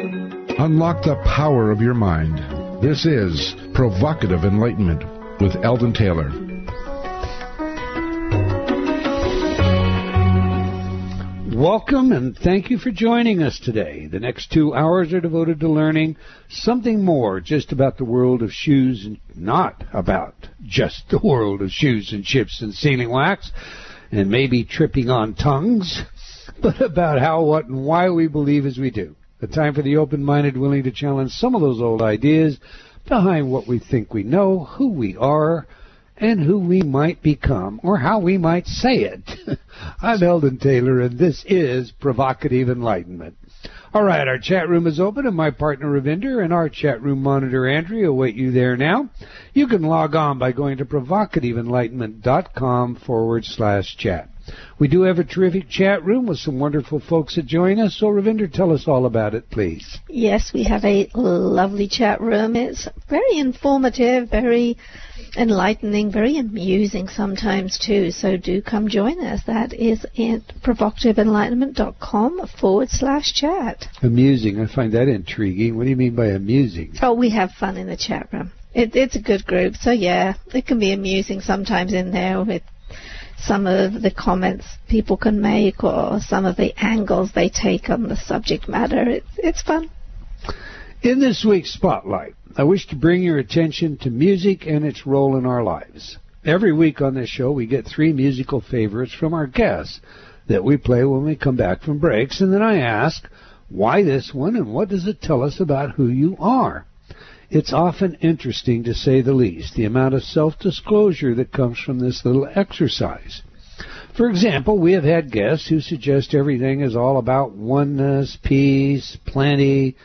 Unlock the power of your mind. This is Provocative Enlightenment with Eldon Taylor. Welcome and thank you for joining us today. The next 2 hours are devoted to learning something more just about the world of shoes and not about just the world of shoes and chips and sealing wax and maybe tripping on tongues, but about how, what, and why we believe as we do. A time for the open-minded willing to challenge some of those old ideas behind what we think we know, who we are, and who we might become, or how we might say it. I'm Eldon Taylor, and this is Provocative Enlightenment. All right, our chat room is open, and my partner Ravinder and our chat room monitor Andrew await you there now. You can log on by going to ProvocativeEnlightenment.com/chat. We do have a terrific chat room with some wonderful folks that join us, so Ravinder, tell us all about it, please. Yes, we have a lovely chat room. It's very informative, very enlightening, very amusing sometimes, too, so do come join us. That is at ProvocativeEnlightenment.com/chat. Amusing. I find that intriguing. What do you mean by amusing? Oh, we have fun in the chat room. It's a good group, so yeah, it can be amusing sometimes in there with some of the comments people can make or some of the angles they take on the subject matter. It's fun. In this week's Spotlight, I wish to bring your attention to music and its role in our lives. Every week on this show, we get 3 musical favorites from our guests that we play when we come back from breaks, and then I ask, why this one and what does it tell us about who you are? It's often interesting, to say the least, the amount of self-disclosure that comes from this little exercise. For example, we have had guests who suggest everything is all about oneness, peace, plenty,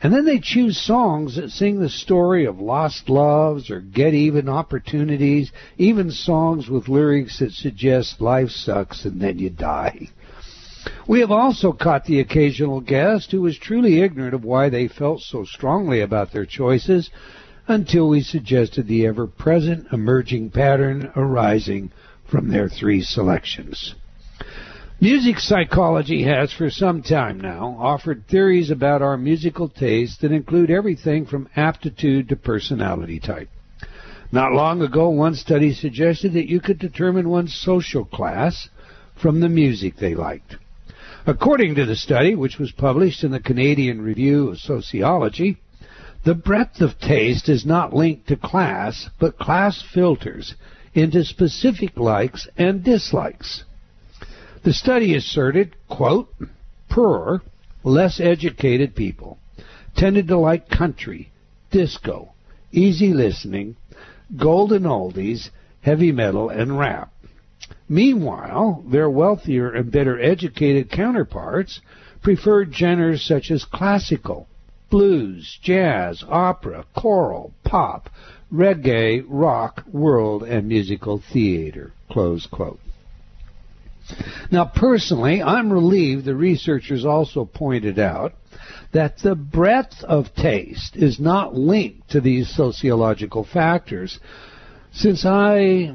and then they choose songs that sing the story of lost loves or get even opportunities, even songs with lyrics that suggest life sucks and then you die. We have also caught the occasional guest who was truly ignorant of why they felt so strongly about their choices until we suggested the ever-present emerging pattern arising from their 3 selections. Music psychology has, for some time now, offered theories about our musical taste that include everything from aptitude to personality type. Not long ago, one study suggested that you could determine one's social class from the music they liked. According to the study, which was published in the Canadian Review of Sociology, the breadth of taste is not linked to class, but class filters into specific likes and dislikes. The study asserted, quote, poorer, less educated people tended to like country, disco, easy listening, golden oldies, heavy metal, and rap. Meanwhile, their wealthier and better educated counterparts preferred genres such as classical, blues, jazz, opera, choral, pop, reggae, rock, world, and musical theater, close quote. Now, personally, I'm relieved the researchers also pointed out that the breadth of taste is not linked to these sociological factors, since I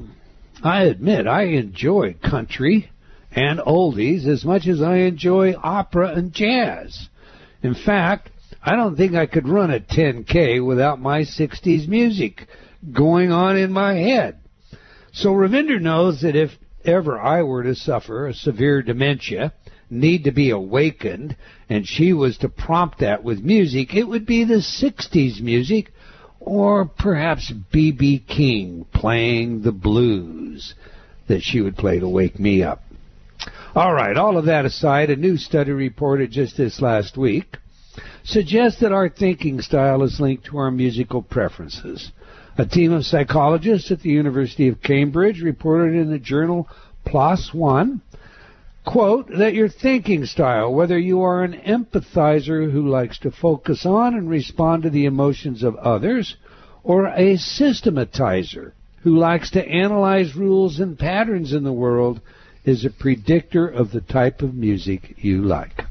admit I enjoy country and oldies as much as I enjoy opera and jazz. In fact, I don't think I could run a 10K without my 60s music going on in my head. So Ravinder knows that if ever I were to suffer a severe dementia, need to be awakened, and she was to prompt that with music, it would be the 60s music, or perhaps B.B. King playing the blues that she would play to wake me up. All right, all of that aside, a new study reported just this last week suggests that our thinking style is linked to our musical preferences. A team of psychologists at the University of Cambridge reported in the journal PLOS ONE, quote, that your thinking style, whether you are an empathizer who likes to focus on and respond to the emotions of others, or a systematizer who likes to analyze rules and patterns in the world, is a predictor of the type of music you like.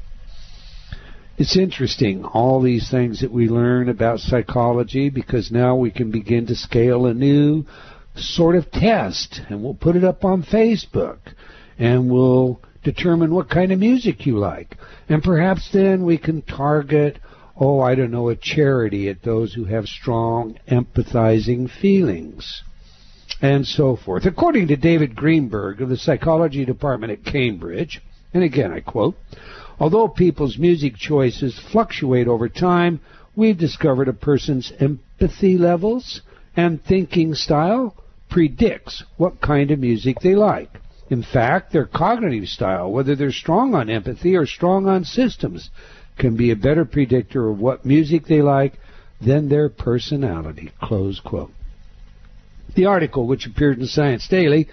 It's interesting, all these things that we learn about psychology, because now we can begin to scale a new sort of test, and we'll put it up on Facebook, and we'll determine what kind of music you like. And perhaps then we can target a charity at those who have strong empathizing feelings, and so forth. According to David Greenberg of the psychology department at Cambridge, and again I quote, although people's music choices fluctuate over time, we've discovered a person's empathy levels and thinking style predicts what kind of music they like. In fact, their cognitive style, whether they're strong on empathy or strong on systems, can be a better predictor of what music they like than their personality, close quote. The article, which appeared in Science Daily,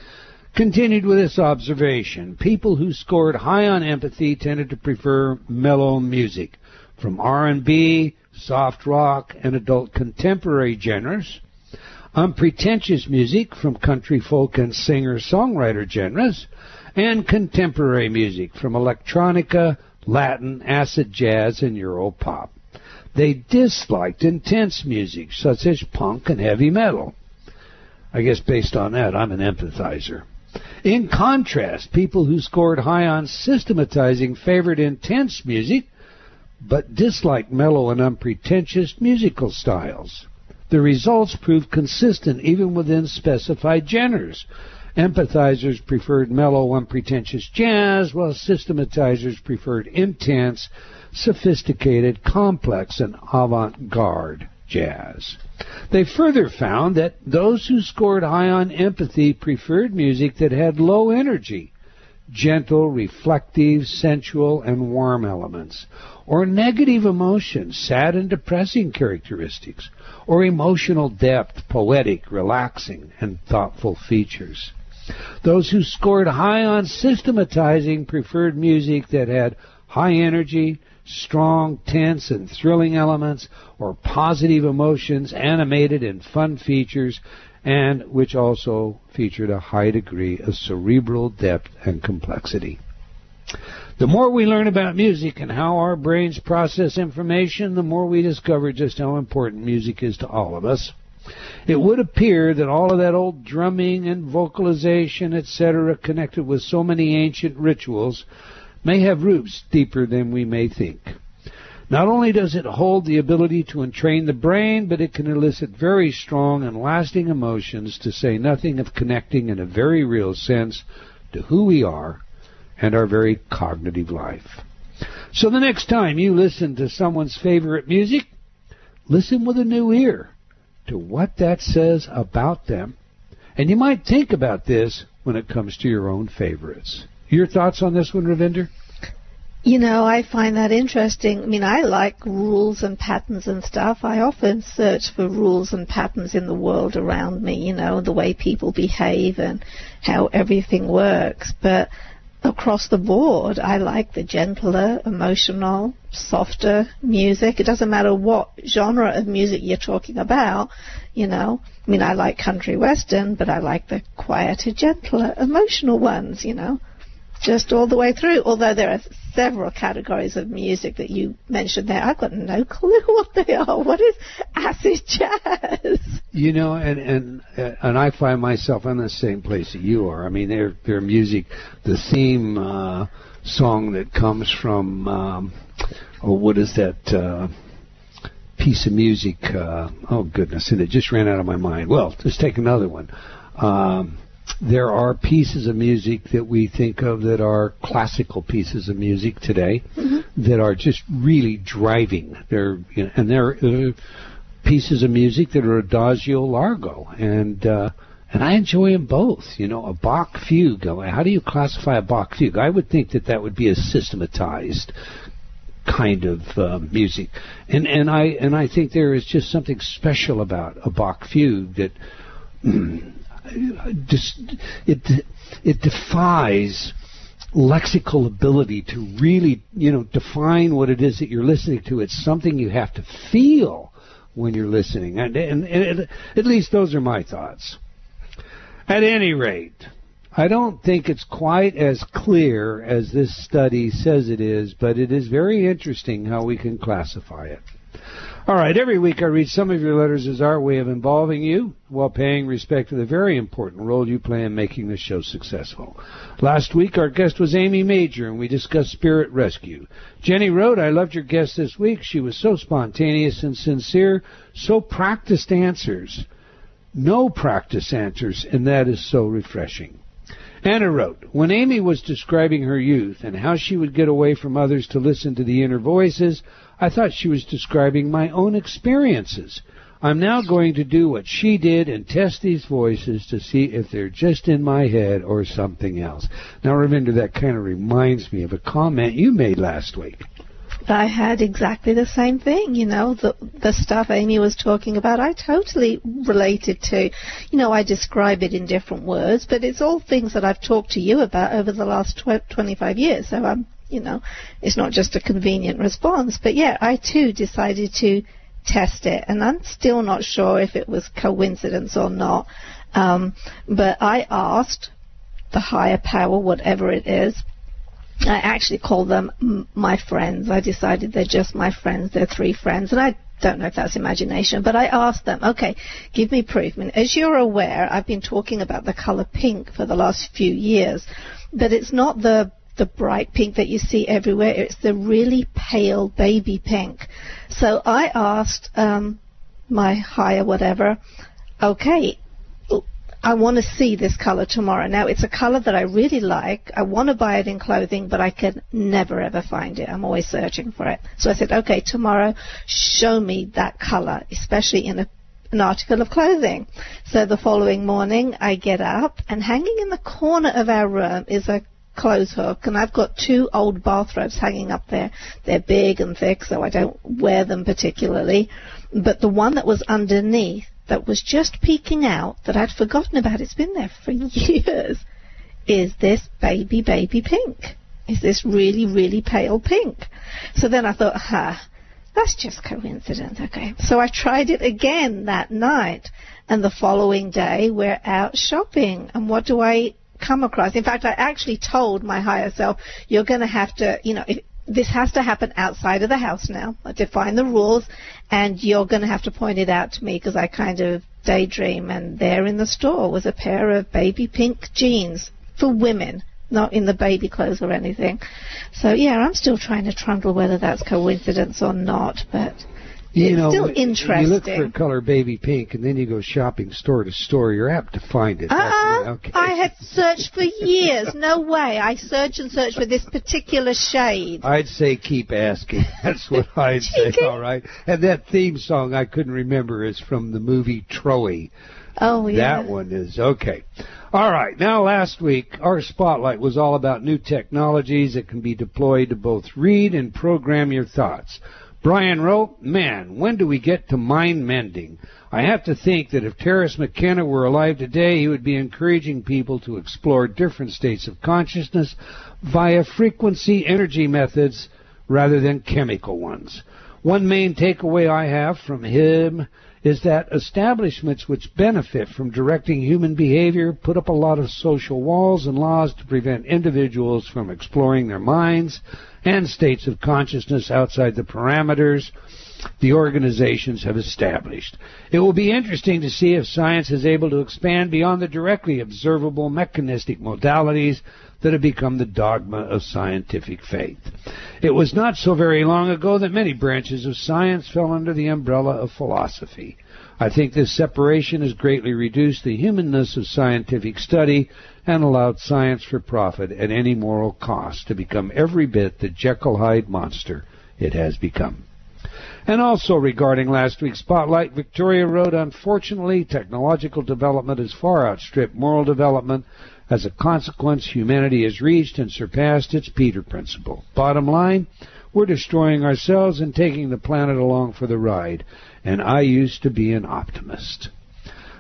continued with this observation. People who scored high on empathy tended to prefer mellow music, from R&B, soft rock, and adult contemporary genres, unpretentious music from country, folk, and singer-songwriter genres, and contemporary music from electronica, Latin, acid jazz, and Europop. They disliked intense music, such as punk and heavy metal. I guess based on that, I'm an empathizer. In contrast, people who scored high on systematizing favored intense music, but disliked mellow and unpretentious musical styles. The results proved consistent even within specified genres. Empathizers preferred mellow, unpretentious jazz, while systematizers preferred intense, sophisticated, complex, and avant-garde jazz. They further found that those who scored high on empathy preferred music that had low energy, gentle, reflective, sensual, and warm elements, or negative emotions, sad and depressing characteristics, or emotional depth, poetic, relaxing, and thoughtful features. Those who scored high on systematizing preferred music that had high energy, strong, tense, and thrilling elements, or positive emotions, animated and fun features, and which also featured a high degree of cerebral depth and complexity. The more we learn about music and how our brains process information, the more we discover just how important music is to all of us. It would appear that all of that old drumming and vocalization, etc., connected with so many ancient rituals, may have roots deeper than we may think. Not only does it hold the ability to entrain the brain, but it can elicit very strong and lasting emotions, to say nothing of connecting in a very real sense to who we are and our very cognitive life. So the next time you listen to someone's favorite music, listen with a new ear to what that says about them. And you might think about this when it comes to your own favorites. Your thoughts on this one, Ravinder? You know, I find that interesting. I mean, I like rules and patterns and stuff. I often search for rules and patterns in the world around me, you know, the way people behave and how everything works. But across the board, I like the gentler, emotional, softer music. It doesn't matter what genre of music you're talking about, you know. I mean, I like country western, but I like the quieter, gentler, emotional ones, you know. Just all the way through, although there are several categories of music that you mentioned there. I've got no clue what they are. What is acid jazz? You know, and I find myself in the same place that you are. I mean, their music, the theme song that comes from, what is that piece of music? Oh, goodness, and it just ran out of my mind. Well, just take another one. There are pieces of music that we think of that are classical pieces of music today, mm-hmm. that are just really driving. There are pieces of music that are adagio largo, and I enjoy them both. You know, a Bach fugue. How do you classify a Bach fugue? I would think that would be a systematized kind of music, and I think there is just something special about a Bach fugue that. It defies lexical ability to really, you know, define what it is that you're listening to. It's something you have to feel when you're listening. And at least those are my thoughts. At any rate, I don't think it's quite as clear as this study says it is, but it is very interesting how we can classify it. All right, every week I read some of your letters as our way of involving you while paying respect to the very important role you play in making this show successful. Last week our guest was Amy Major, and we discussed spirit rescue. Jenny wrote, I loved your guest this week. She was so spontaneous and sincere, so practiced answers. No practice answers, and that is so refreshing. Anna wrote, when Amy was describing her youth and how she would get away from others to listen to the inner voices, I thought she was describing my own experiences. I'm now going to do what she did and test these voices to see if they're just in my head or something else. Now, Ravinder, that kind of reminds me of a comment you made last week. I had exactly the same thing, you know, the stuff Amy was talking about, I totally related to. You know, I describe it in different words, but it's all things that I've talked to you about over the last 25 years. So, you know, it's not just a convenient response. But, yeah, I, too, decided to test it, and I'm still not sure if it was coincidence or not. But I asked the higher power, whatever it is. I actually call them my friends. I decided they're just my friends. They're three friends. And I don't know if that's imagination, but I asked them, okay, give me proof. And as you're aware, I've been talking about the color pink for the last few years, but it's not the bright pink that you see everywhere. It's the really pale baby pink. So I asked my higher whatever, okay, I want to see this color tomorrow. Now, it's a color that I really like. I want to buy it in clothing, but I can never, ever find it. I'm always searching for it. So I said, okay, tomorrow, show me that color, especially in an article of clothing. So the following morning, I get up, and hanging in the corner of our room is a clothes hook, and I've got two old bathrobes hanging up there. They're big and thick, so I don't wear them particularly. But the one that was underneath, that was just peeking out, that I'd forgotten about, it's been there for years, is this baby pink. Is this really, really pale pink. So then I thought, that's just coincidence, okay. So I tried it again that night, and the following day we're out shopping, and what do I come across? In fact, I actually told my higher self, you're going to have to, you know, this has to happen outside of the house now. I define the rules, and you're going to have to point it out to me, because I kind of daydream. And there in the store was a pair of baby pink jeans for women, not in the baby clothes or anything. So, yeah, I'm still trying to trundle whether that's coincidence or not, but it's still interesting. You look for a color baby pink, and then you go shopping store to store. You're apt to find it. Okay. I had searched for years. No way. I searched and searched for this particular shade. I'd say keep asking. That's what I'd say, all right? And that theme song I couldn't remember is from the movie Troy. Oh, yeah. That one is. Okay. All right. Now, last week, our spotlight was all about new technologies that can be deployed to both read and program your thoughts. Brian wrote, man, when do we get to mind mending? I have to think that if Terence McKenna were alive today, he would be encouraging people to explore different states of consciousness via frequency energy methods rather than chemical ones. One main takeaway I have from him is that establishments which benefit from directing human behavior put up a lot of social walls and laws to prevent individuals from exploring their minds and states of consciousness outside the parameters the organizations have established. It will be interesting to see if science is able to expand beyond the directly observable mechanistic modalities that have become the dogma of scientific faith. It was not so very long ago that many branches of science fell under the umbrella of philosophy. I think this separation has greatly reduced the humanness of scientific study and allowed science for profit at any moral cost to become every bit the Jekyll Hyde monster it has become. And also regarding last week's spotlight, Victoria wrote, unfortunately, technological development has far outstripped moral development. As a consequence, humanity has reached and surpassed its Peter principle. Bottom line, we're destroying ourselves and taking the planet along for the ride. And I used to be an optimist.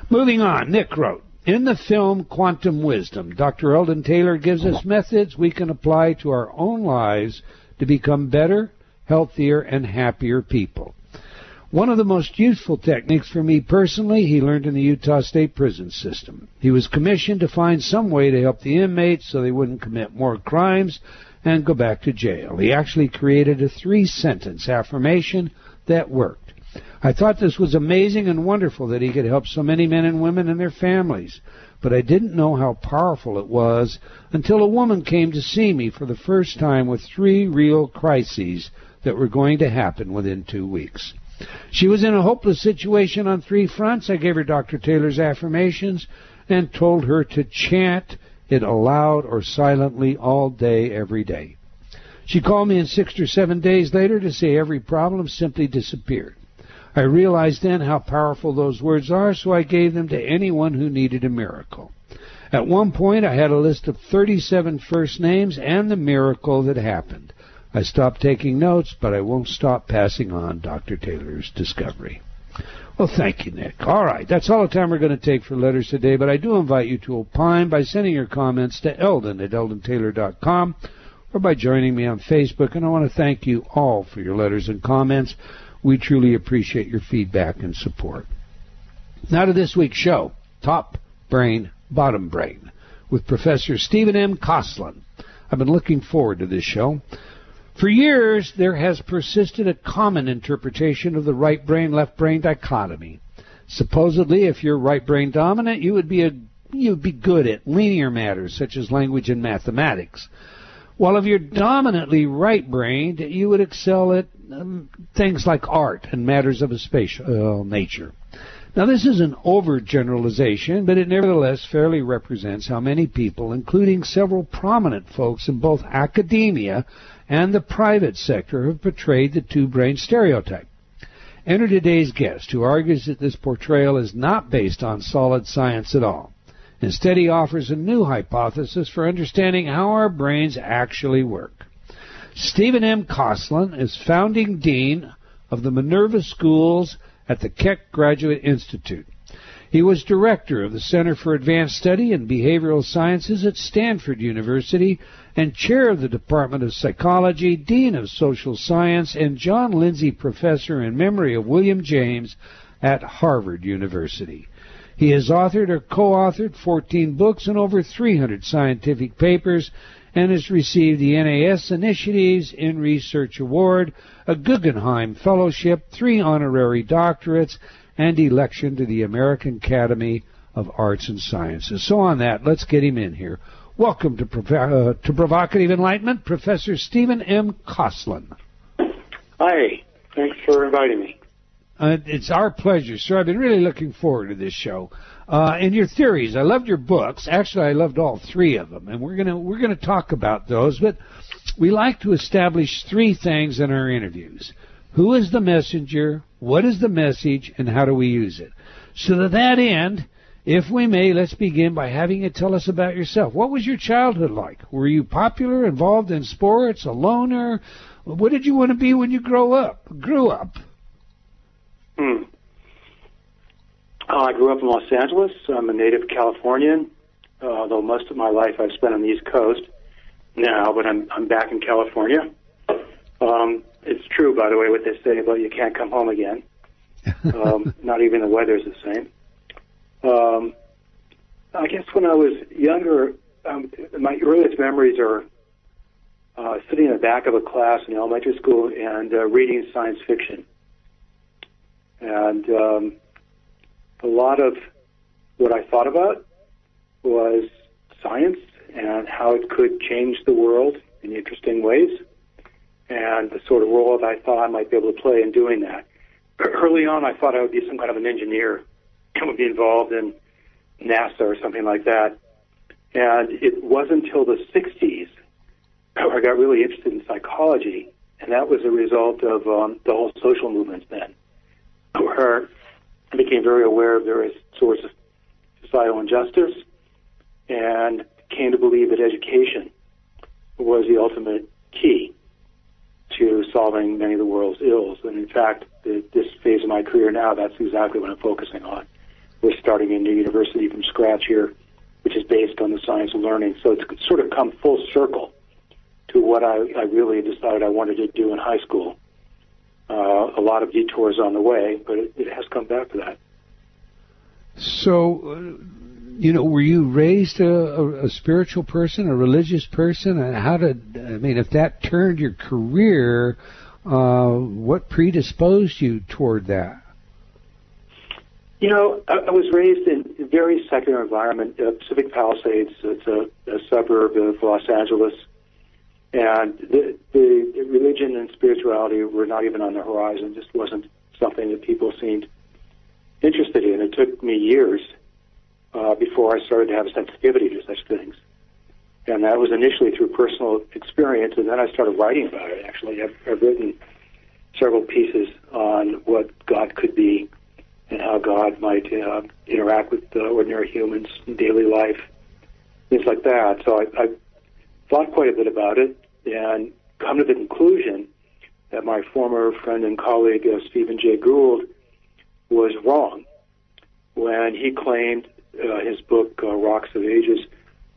Moving on, Nick wrote, in the film Quantum Wisdom, Dr. Eldon Taylor gives us methods we can apply to our own lives to become better, healthier, and happier people. One of the most useful techniques for me personally, he learned in the Utah State Prison System. He was commissioned to find some way to help the inmates so they wouldn't commit more crimes and go back to jail. He actually created a 3-sentence affirmation that worked. I thought this was amazing and wonderful that he could help so many men and women and their families, but I didn't know how powerful it was until a woman came to see me for the first time with 3 real crises that were going to happen within 2 weeks. She was in a hopeless situation on 3 fronts. I gave her Dr. Taylor's affirmations and told her to chant it aloud or silently all day, every day. She called me in 6 or 7 days later to say every problem simply disappeared. I realized then how powerful those words are, so I gave them to anyone who needed a miracle. At one point, I had a list of 37 first names and the miracle that happened. I stopped taking notes, but I won't stop passing on Dr. Taylor's discovery. Well, thank you, Nick. All right, that's all the time we're going to take for letters today, but I do invite you to opine by sending your comments to Eldon at eldentaylor.com or by joining me on Facebook, and I want to thank you all for your letters and comments. We truly appreciate your feedback and support. Now to this week's show, Top Brain, Bottom Brain, with Professor Stephen M. Kosslyn. I've been looking forward to this show. For years, there has persisted a common interpretation of the right brain, left brain dichotomy. Supposedly, if you're right brain dominant, you'd be good at linear matters such as language and mathematics, while if you're dominantly right brained, you would excel at things like art and matters of a spatial nature. Now, this is an overgeneralization, but it nevertheless fairly represents how many people, including several prominent folks in both academia and the private sector, have portrayed the two-brain stereotype. Enter today's guest, who argues that this portrayal is not based on solid science at all. Instead, he offers a new hypothesis for understanding how our brains actually work. Stephen M. Kosslyn is founding dean of the Minerva Schools at the Keck Graduate Institute. He was director of the Center for Advanced Study in Behavioral Sciences at Stanford University and chair of the Department of Psychology, dean of Social Science, and John Lindsay Professor in Memory of William James at Harvard University. He has authored or co-authored 14 books and over 300 scientific papers, and has received the NAS Initiatives in Research Award, a Guggenheim Fellowship, 3 honorary doctorates, and election to the American Academy of Arts and Sciences. So on that, let's get him in here. Welcome to Provocative Enlightenment, Professor Stephen M. Kosslyn. Hi. Thanks for inviting me. It's our pleasure, sir. I've been really looking forward to this show. And your theories, I loved your books. Actually, I loved all 3 of them, and we're gonna talk about those. But we like to establish 3 things in our interviews: who is the messenger, what is the message, and how do we use it? So to that end, if we may, let's begin by having you tell us about yourself. What was your childhood like? Were you popular, involved in sports, a loner? What did you want to be when you grew up? I grew up in Los Angeles. I'm a native Californian, though most of my life I've spent on the East Coast now, but I'm back in California. It's true, by the way, what they say about you can't come home again. Not even the weather is the same. I guess when I was younger, my earliest memories are sitting in the back of a class in elementary school and reading science fiction. And a lot of what I thought about was science and how it could change the world in interesting ways, and the sort of role that I thought I might be able to play in doing that. Early on, I thought I would be some kind of an engineer and would be involved in NASA or something like that. And it wasn't until the 60s where I got really interested in psychology, and that was a result of the whole social movement then, where I became very aware of various sorts of societal injustice and came to believe that education was the ultimate key to solving many of the world's ills. And in fact, this phase of my career now, that's exactly what I'm focusing on. We're starting a new university from scratch here, which is based on the science of learning. So it's sort of come full circle to what I really decided I wanted to do in high school. A lot of detours on the way, but it has come back to that. So, were you raised a spiritual person, a religious person? And how did, if that turned your career, What predisposed you toward that? You know, I was raised in a very secular environment, Pacific Palisades. It's a suburb of Los Angeles. And the religion and spirituality were not even on the horizon. Just wasn't something that people seemed interested in. It took me years before I started to have a sensitivity to such things. And that was initially through personal experience, and then I started writing about it, actually. I've written several pieces on what God could be and how God might interact with ordinary humans in daily life, things like that. So I thought quite a bit about it and come to the conclusion that my former friend and colleague, Stephen Jay Gould, was wrong when he claimed his book, Rocks of Ages,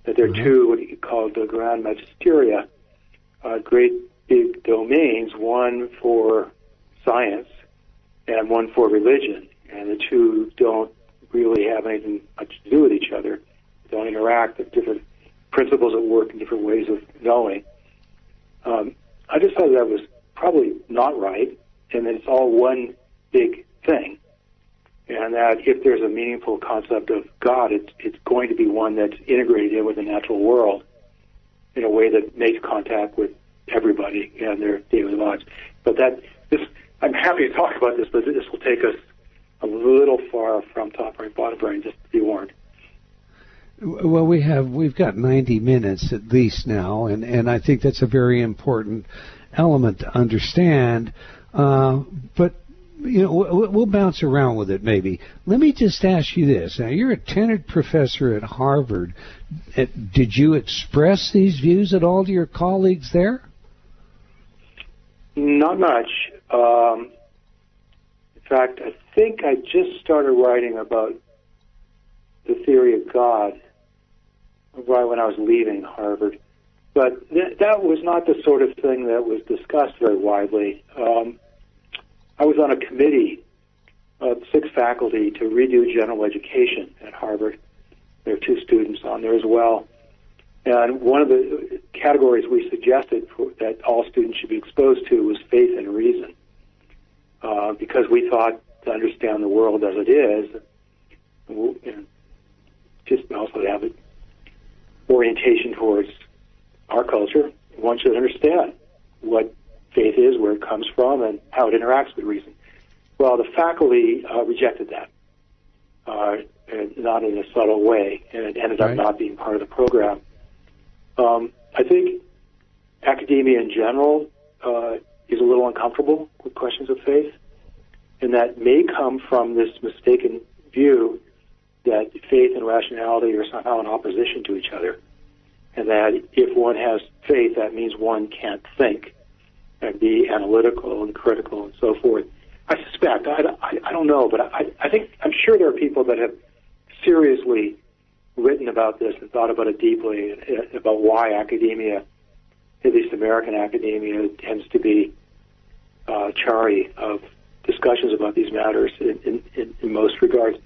that there are two what he called the grand magisteria, great big domains, one for science and one for religion. And the two don't really have anything much to do with each other. They don't interact. They're different principles at work in different ways of knowing. I just thought that was probably not right, and that it's all one big thing, and that if there's a meaningful concept of God, it's going to be one that's integrated in with the natural world in a way that makes contact with everybody and their daily lives. But I'm happy to talk about this, but this will take us a little far from top right, bottom right, just to be warned. Well, we've got 90 minutes at least now, and I think that's a very important element to understand. But you know, we'll bounce around with it maybe. Let me just ask you this. Now, you're a tenured professor at Harvard. Did you express these views at all to your colleagues there? Not much. In fact, I think I just started writing about the theory of God right when I was leaving Harvard. But that was not the sort of thing that was discussed very widely. I was on a committee of 6 faculty to redo general education at Harvard. There were 2 students on there as well. And one of the categories we suggested that all students should be exposed to was faith and reason, because we thought to understand the world as it is, and just also to have an orientation towards our culture, one should understand what faith is, where it comes from, and how it interacts with reason. Well, the faculty rejected that, and not in a subtle way, and it ended up not being part of the program. I think academia in general is a little uncomfortable with questions of faith, and that may come from this mistaken view that faith and rationality are somehow in opposition to each other, and that if one has faith, that means one can't think and be analytical and critical and so forth. I suspect, I don't know, but I think, I'm sure there are people that have seriously written about this and thought about it deeply, about why academia, at least American academia, tends to be chary of discussions about these matters in most regards.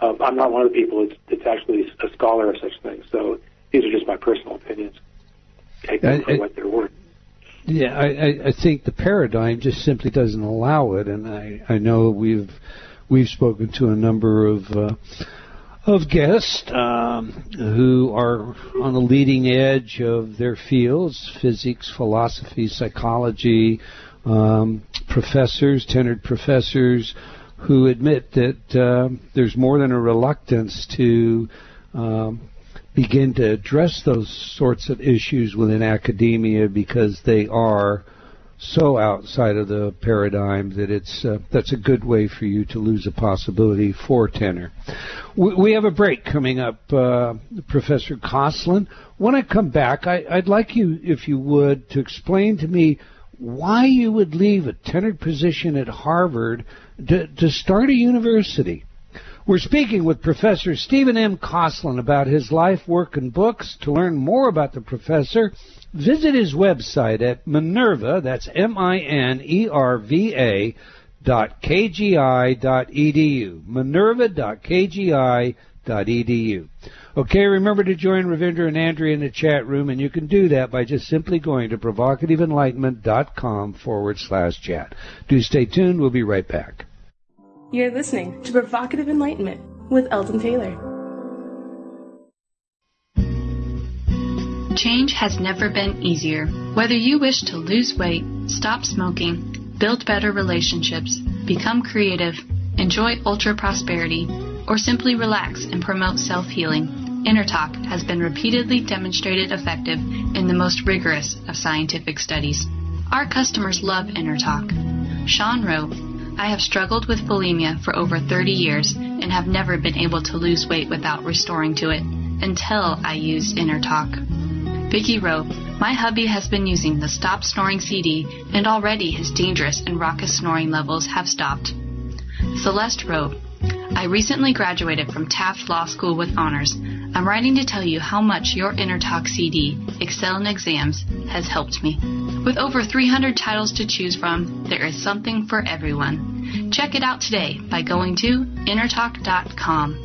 I'm not one of the people that's actually a scholar of such things, so these are just my personal opinions. Take them for what they're worth. Yeah, I think the paradigm just simply doesn't allow it, and I know we've spoken to a number of guests who are on the leading edge of their fields: physics, philosophy, psychology, professors, tenured professors, who admit that there's more than a reluctance to begin to address those sorts of issues within academia because they are so outside of the paradigm that it's that's a good way for you to lose a possibility for tenure. We have a break coming up, Professor Kosslyn. When I come back, I'd like you, if you would, to explain to me why you would leave a tenured position at Harvard to start a university. We're speaking with Professor Stephen M. Kosslyn about his life, work, and books. To learn more about the professor, visit his website at Minerva, that's minerva.kgi.edu, minerva.kgi.edu. eldentaylor.com. Okay, remember to join Ravinder and Andrew in the chat room, and you can do that by just simply going to ProvocativeEnlightenment.com/chat. Do stay tuned. We'll be right back. You're listening to Provocative Enlightenment with Eldon Taylor. Change has never been easier. Whether you wish to lose weight, stop smoking, build better relationships, become creative, enjoy ultra prosperity, or simply relax and promote self-healing, Inner Talk has been repeatedly demonstrated effective in the most rigorous of scientific studies. Our customers love Inner Talk. Sean wrote, "I have struggled with bulimia for over 30 years and have never been able to lose weight without restoring to it until I used Inner Talk." Vicky wrote, "My hubby has been using the Stop Snoring CD, and already his dangerous and raucous snoring levels have stopped." Celeste wrote, "I recently graduated from Taft Law School with honors. I'm writing to tell you how much your Inner Talk CD, Excel in Exams, has helped me. With over 300 titles to choose from, there is something for everyone. Check it out today by going to innertalk.com.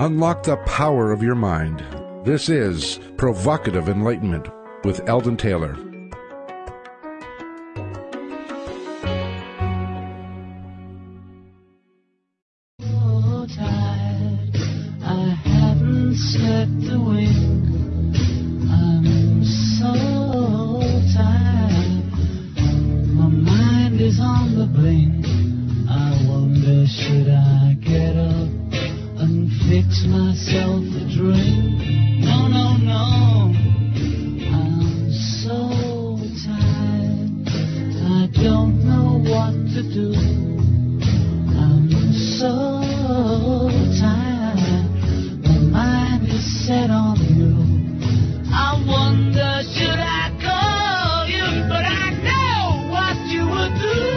Unlock the power of your mind. This is Provocative Enlightenment with Eldon Taylor. So tired, I haven't slept a wink. I'm so tired, my mind is on the blink. I wonder, should I get up? Fix myself a drink. No, no, no. I'm so tired. I don't know what to do. I'm so tired. My mind is set on you. I wonder, should I call you? But I know what you would do.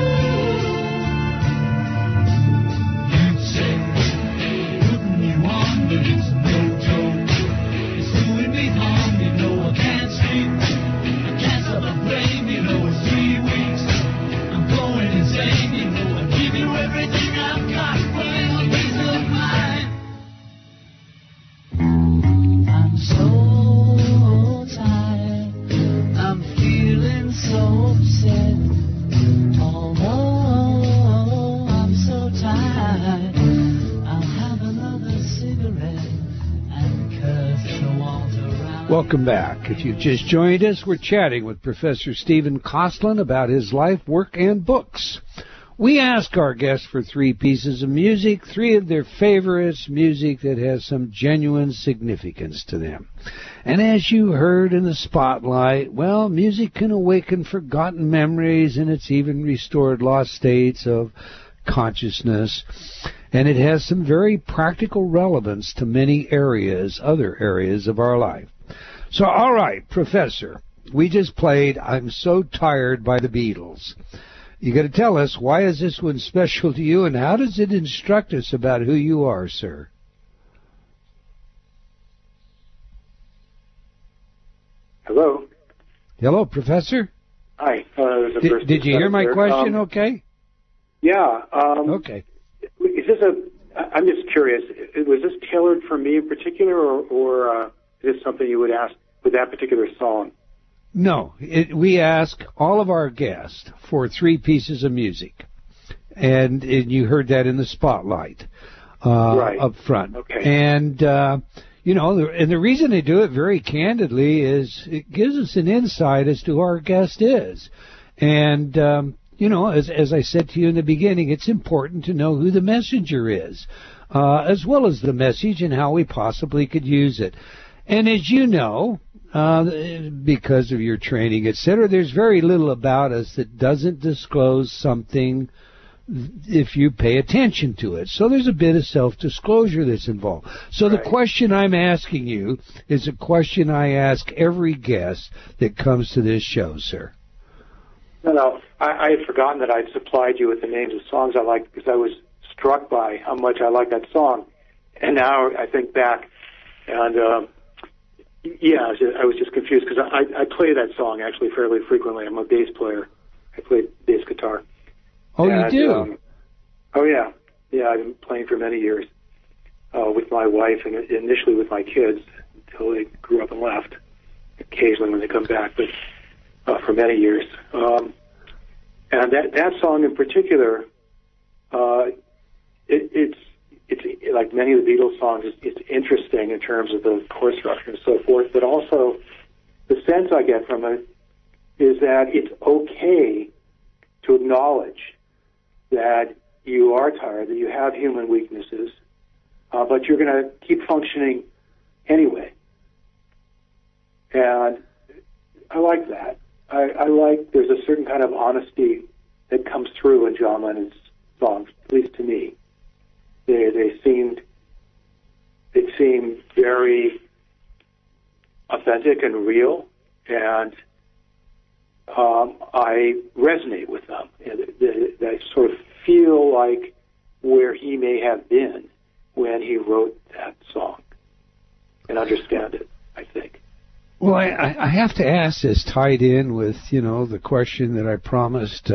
Welcome back. If you've just joined us, we're chatting with Professor Stephen Kosslyn about his life, work, and books. We ask our guests for three pieces of music, three of their favorites, music that has some genuine significance to them. And as you heard in the spotlight, well, music can awaken forgotten memories, and it's even restored lost states of consciousness. And it has some very practical relevance to many areas, other areas of our life. So, all right, Professor, we just played I'm So Tired by the Beatles. You got to tell us, why is this one special to you, and how does it instruct us about who you are, sir? Hello. Hello, Professor. Hi. Did you hear my question okay? Yeah. Okay. Is this I'm just curious, was this tailored for me in particular, or is this something you would ask with that particular song? No. We ask all of our guests for three pieces of music. And you heard that in the spotlight right up front. Okay. And, you know, and the reason they do it very candidly is it gives us an insight as to who our guest is. And, you know, as I said to you in the beginning, it's important to know who the messenger is, as well as the message and how we possibly could use it. And as you know, because of your training, etc., there's very little about us that doesn't disclose something if you pay attention to it. So there's a bit of self-disclosure that's involved. So right. The question I'm asking you is a question I ask every guest that comes to this show, sir. No, I had forgotten that I'd supplied you with the names of songs I like because I was struck by how much I like that song. And now I think back and... Yeah, I was just confused because I play that song actually fairly frequently. I'm a bass player. I play bass guitar. Oh, and, you do? Oh, yeah. Yeah, I've been playing for many years with my wife and initially with my kids until they grew up and left, occasionally when they come back, but for many years. And that song in particular, it's like many of the Beatles songs, it's interesting in terms of the chord structure and so forth, but also the sense I get from it is that it's okay to acknowledge that you are tired, that you have human weaknesses, but you're going to keep functioning anyway. And I like that. I like there's a certain kind of honesty that comes through in John Lennon's songs, at least to me. They seemed very authentic and real, and I resonate with them. I sort of feel like where he may have been when he wrote that song, and understand it, I think. Well, I have to ask this, tied in with, you know, the question that I promised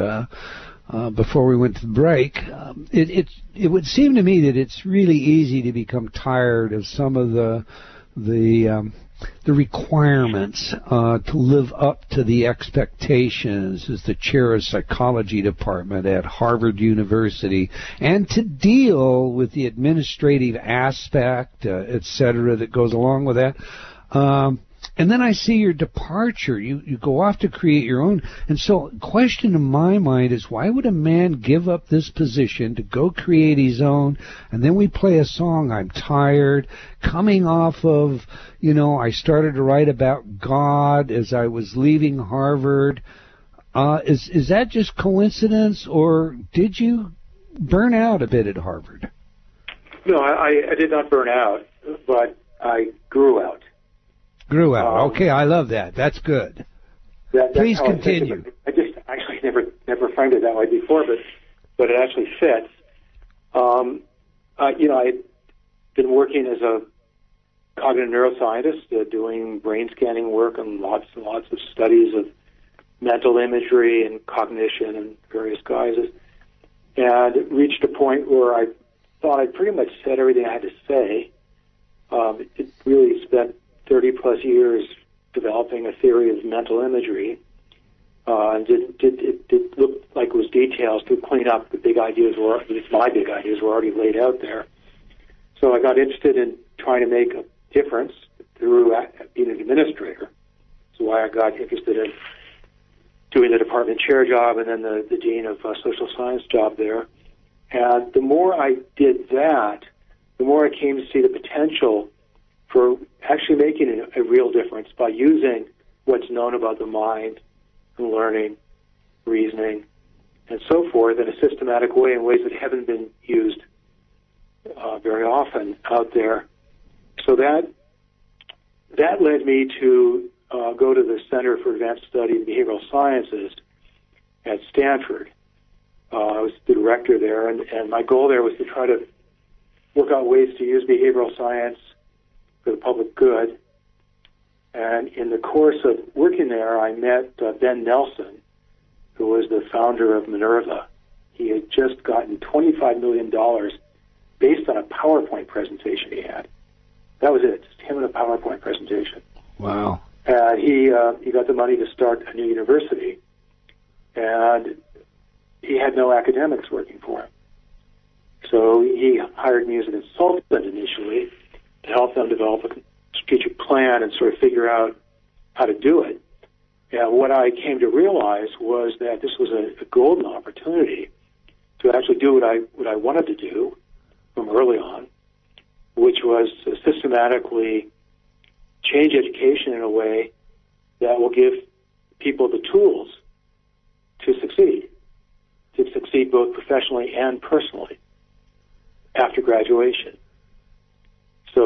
before we went to the break. It would seem to me that it's really easy to become tired of some of the requirements to live up to the expectations as the chair of psychology department at Harvard University, and to deal with the administrative aspect, et cetera, that goes along with that. And then I see your departure. You go off to create your own. And so the question in my mind is, why would a man give up this position to go create his own? And then we play a song, I'm tired, coming off of, you know, I started to write about God as I was leaving Harvard. Is that just coincidence, or did you burn out a bit at Harvard? No, I did not burn out, but I grew out. Grew out. Okay, I love that. That's good. That's please continue. I just actually never framed it that way before, but it actually fits. You know, I've been working as a cognitive neuroscientist, doing brain scanning work and lots of studies of mental imagery and cognition in various guises, and reached a point where I thought I pretty much said everything I had to say. It really spent 30-plus years developing a theory of mental imagery, and it looked like it was details to clean up. The big ideas were, at least my big ideas were already laid out there. So I got interested in trying to make a difference through being an administrator. That's why I got interested in doing the department chair job and then the dean of social science job there. And the more I did that, the more I came to see the potential for actually making a real difference by using what's known about the mind and learning, reasoning, and so forth in a systematic way, in ways that haven't been used very often out there. So that led me to go to the Center for Advanced Study in Behavioral Sciences at Stanford. I was the director there, and my goal there was to try to work out ways to use behavioral science for the public good. And in the course of working there, I met Ben Nelson, who was the founder of Minerva. He had just gotten $25 million based on a PowerPoint presentation he had. That was it, just him and a PowerPoint presentation. Wow. And he got the money to start a new university, and he had no academics working for him. So he hired me as an consultant initially, to help them develop a strategic plan and sort of figure out how to do it. And what I came to realize was that this was a golden opportunity to actually do what I wanted to do from early on, which was to systematically change education in a way that will give people the tools to succeed both professionally and personally after graduation. So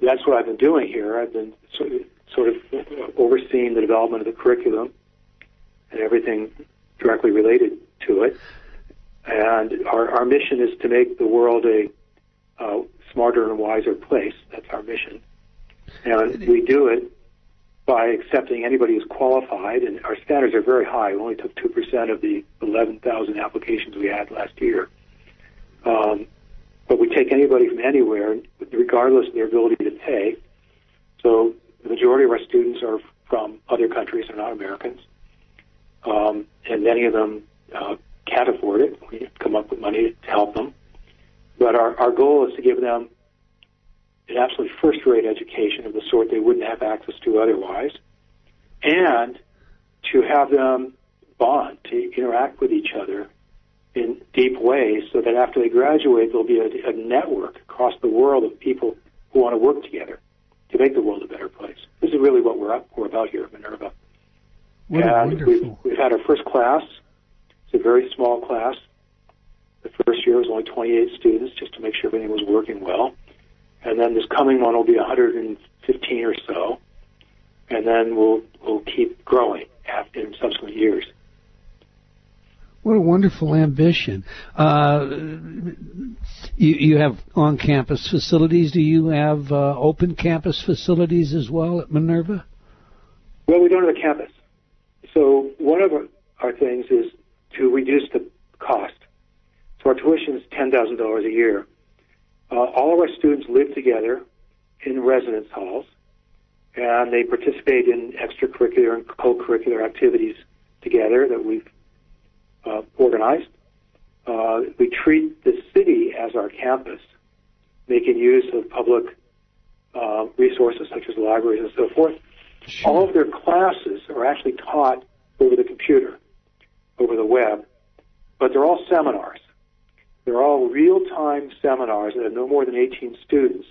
that's what I've been doing here. I've been sort of overseeing the development of the curriculum and everything directly related to it. And our mission is to make the world a smarter and wiser place. That's our mission. And we do it by accepting anybody who's qualified, and our standards are very high. We only took 2% of the 11,000 applications we had last year. But we take anybody from anywhere, regardless of their ability to pay. So the majority of our students are from other countries, they're not Americans. And many of them can't afford it. We come up with money to help them. But our goal is to give them an absolutely first-rate education of the sort they wouldn't have access to otherwise, and to have them bond, to interact with each other in deep ways so that after they graduate, there'll be a network across the world of people who want to work together to make the world a better place. This is really what we're about here at Minerva. What and we've had our first class. It's a very small class. The first year was only 28 students just to make sure everything was working well. And then this coming one will be 115 or so, and then we'll keep growing after in subsequent years. What a wonderful ambition! You have on-campus facilities. Do you have open campus facilities as well at Minerva? Well, we don't have a campus. So one of our things is to reduce the cost. So our tuition is $10,000 a year. All of our students live together in residence halls, and they participate in extracurricular and co-curricular activities together that we've organized. We treat the city as our campus, making use of public resources such as libraries and so forth. Sure. All of their classes are actually taught over the computer, over the web, but they're all seminars. They're all real-time seminars that have no more than 18 students,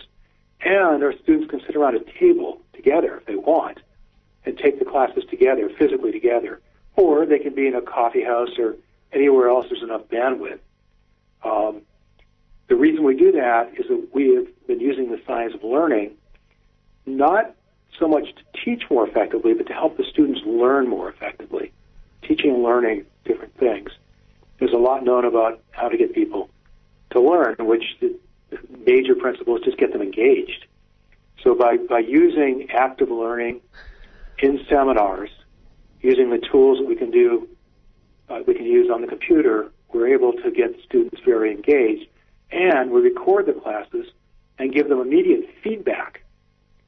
and our students can sit around a table together if they want and take the classes together, physically together, or they can be in a coffee house or anywhere else there's enough bandwidth. The reason we do that is that we have been using the science of learning not so much to teach more effectively, but to help the students learn more effectively. Teaching and learning different things. There's a lot known about how to get people to learn, which the major principle is just get them engaged. So by using active learning in seminars, using the tools that we can use on the computer, we're able to get students very engaged, and we record the classes and give them immediate feedback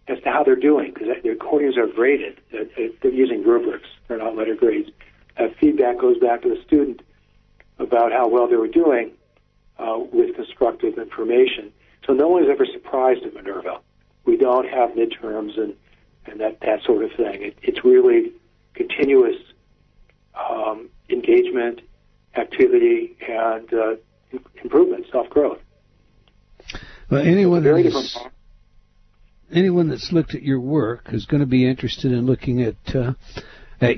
as to how they're doing, because the recordings are graded. They're using rubrics. They're not letter grades. That feedback goes back to the student about how well they were doing with constructive information. So no one is ever surprised at Minerva. We don't have midterms and that sort of thing. It's really continuous engagement, activity, and improvement, self-growth. Well, anyone that's looked at your work is going to be interested in looking at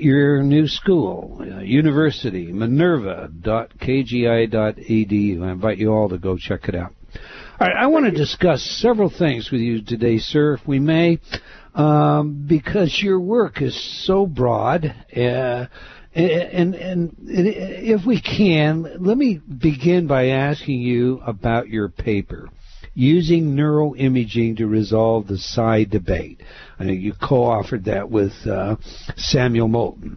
your new school, university, minerva.kgi.edu. I invite you all to go check it out. All right, I want to discuss several things with you today, sir, if we may, because your work is so broad. And if we can, let me begin by asking you about your paper, Using Neuroimaging to Resolve the Psi Debate. I think you co-authored that with Samuel Moulton.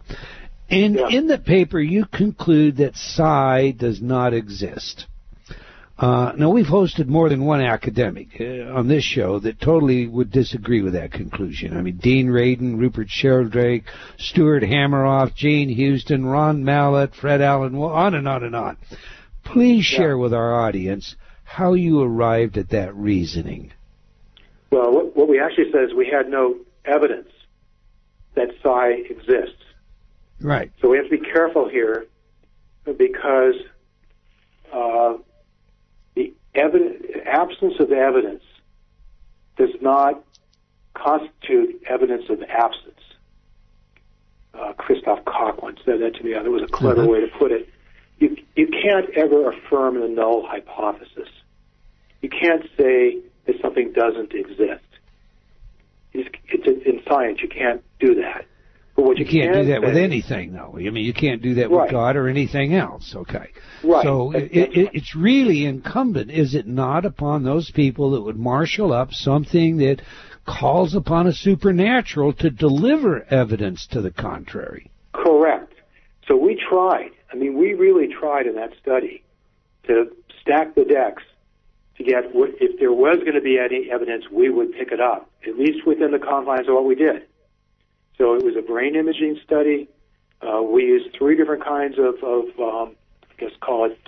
And in the paper, you conclude that psi does not exist. Now, we've hosted more than one academic on this show that totally would disagree with that conclusion. I mean, Dean Radin, Rupert Sheldrake, Stuart Hameroff, Jane Houston, Ron Mallett, Fred Allen, on and on and on. Please share with our audience how you arrived at that reasoning. Well, what we actually said is we had no evidence that psi exists. Right. So we have to be careful here because absence of evidence does not constitute evidence of absence. Christoph Koch once said that to me. That was a clever way to put it. You can't ever affirm a null hypothesis. You can't say that something doesn't exist. It's in science, you can't do that. But what you can't do that with anything, though. I mean, you can't do that with God or anything else. Okay. Right. So it's really incumbent, is it not, upon those people that would marshal up something that calls upon a supernatural to deliver evidence to the contrary. Correct. So we tried. I mean, we really tried in that study to stack the decks to get, if there was going to be any evidence, we would pick it up, at least within the confines of what we did. So it was a brain imaging study. We used three different kinds of I guess call it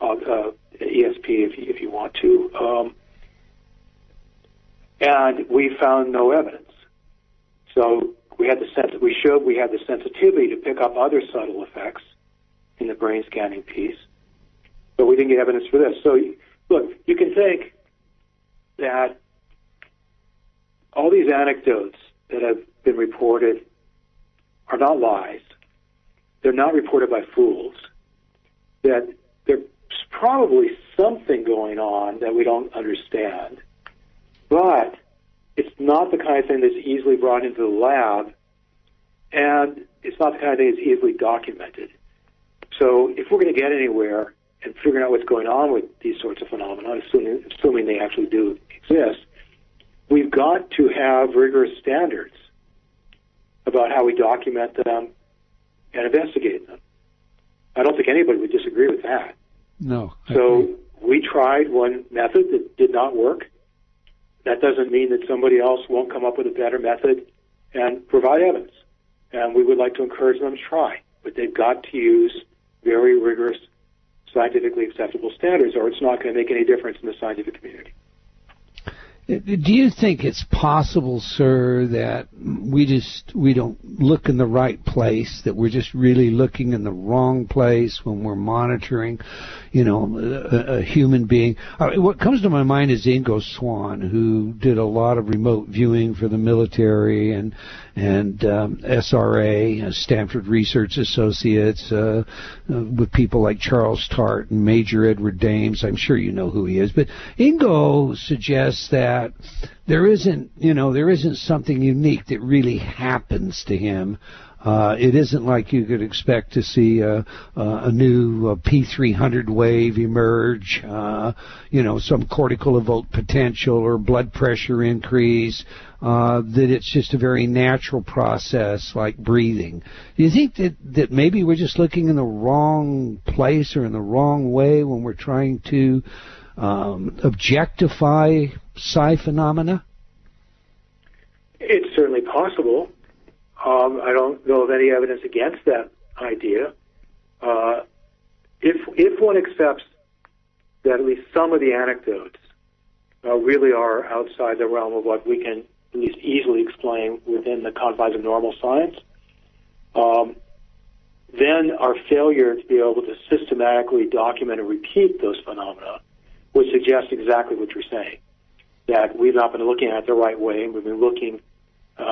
ESP if you want to. And we found no evidence. So we had the sense that we showed we had the sensitivity to pick up other subtle effects in the brain scanning piece, but we didn't get evidence for this. So look, you can think that all these anecdotes that have been reported are not lies. They're not reported by fools. That there's probably something going on that we don't understand. But it's not the kind of thing that's easily brought into the lab, and it's not the kind of thing that's easily documented. So if we're going to get anywhere and figuring out what's going on with these sorts of phenomena, assuming they actually do exist, we've got to have rigorous standards about how we document them and investigate them. I don't think anybody would disagree with that. No. So we tried one method that did not work. That doesn't mean that somebody else won't come up with a better method and provide evidence. And we would like to encourage them to try, but they've got to use very rigorous, scientifically acceptable standards, or it's not going to make any difference in the scientific community. Do you think it's possible, sir, that we don't look in the right place, that we're just really looking in the wrong place when we're monitoring, you know, a human being? What comes to my mind is Ingo Swann, who did a lot of remote viewing for the military and SRA, Stanford Research Associates, with people like Charles Tart and Major Edward Dames. I'm sure you know who he is. But Ingo suggests that there isn't something unique that really happens to him. It isn't like you could expect to see a new P300 wave emerge, some cortical evoked potential or blood pressure increase, that it's just a very natural process like breathing. Do you think that maybe we're just looking in the wrong place or in the wrong way when we're trying to objectify psi phenomena? It's certainly possible. I don't know of any evidence against that idea. If one accepts that at least some of the anecdotes really are outside the realm of what we can at least easily explain within the confines of normal science, then our failure to be able to systematically document and repeat those phenomena would suggest exactly what you're saying, that we've not been looking at it the right way and we've been looking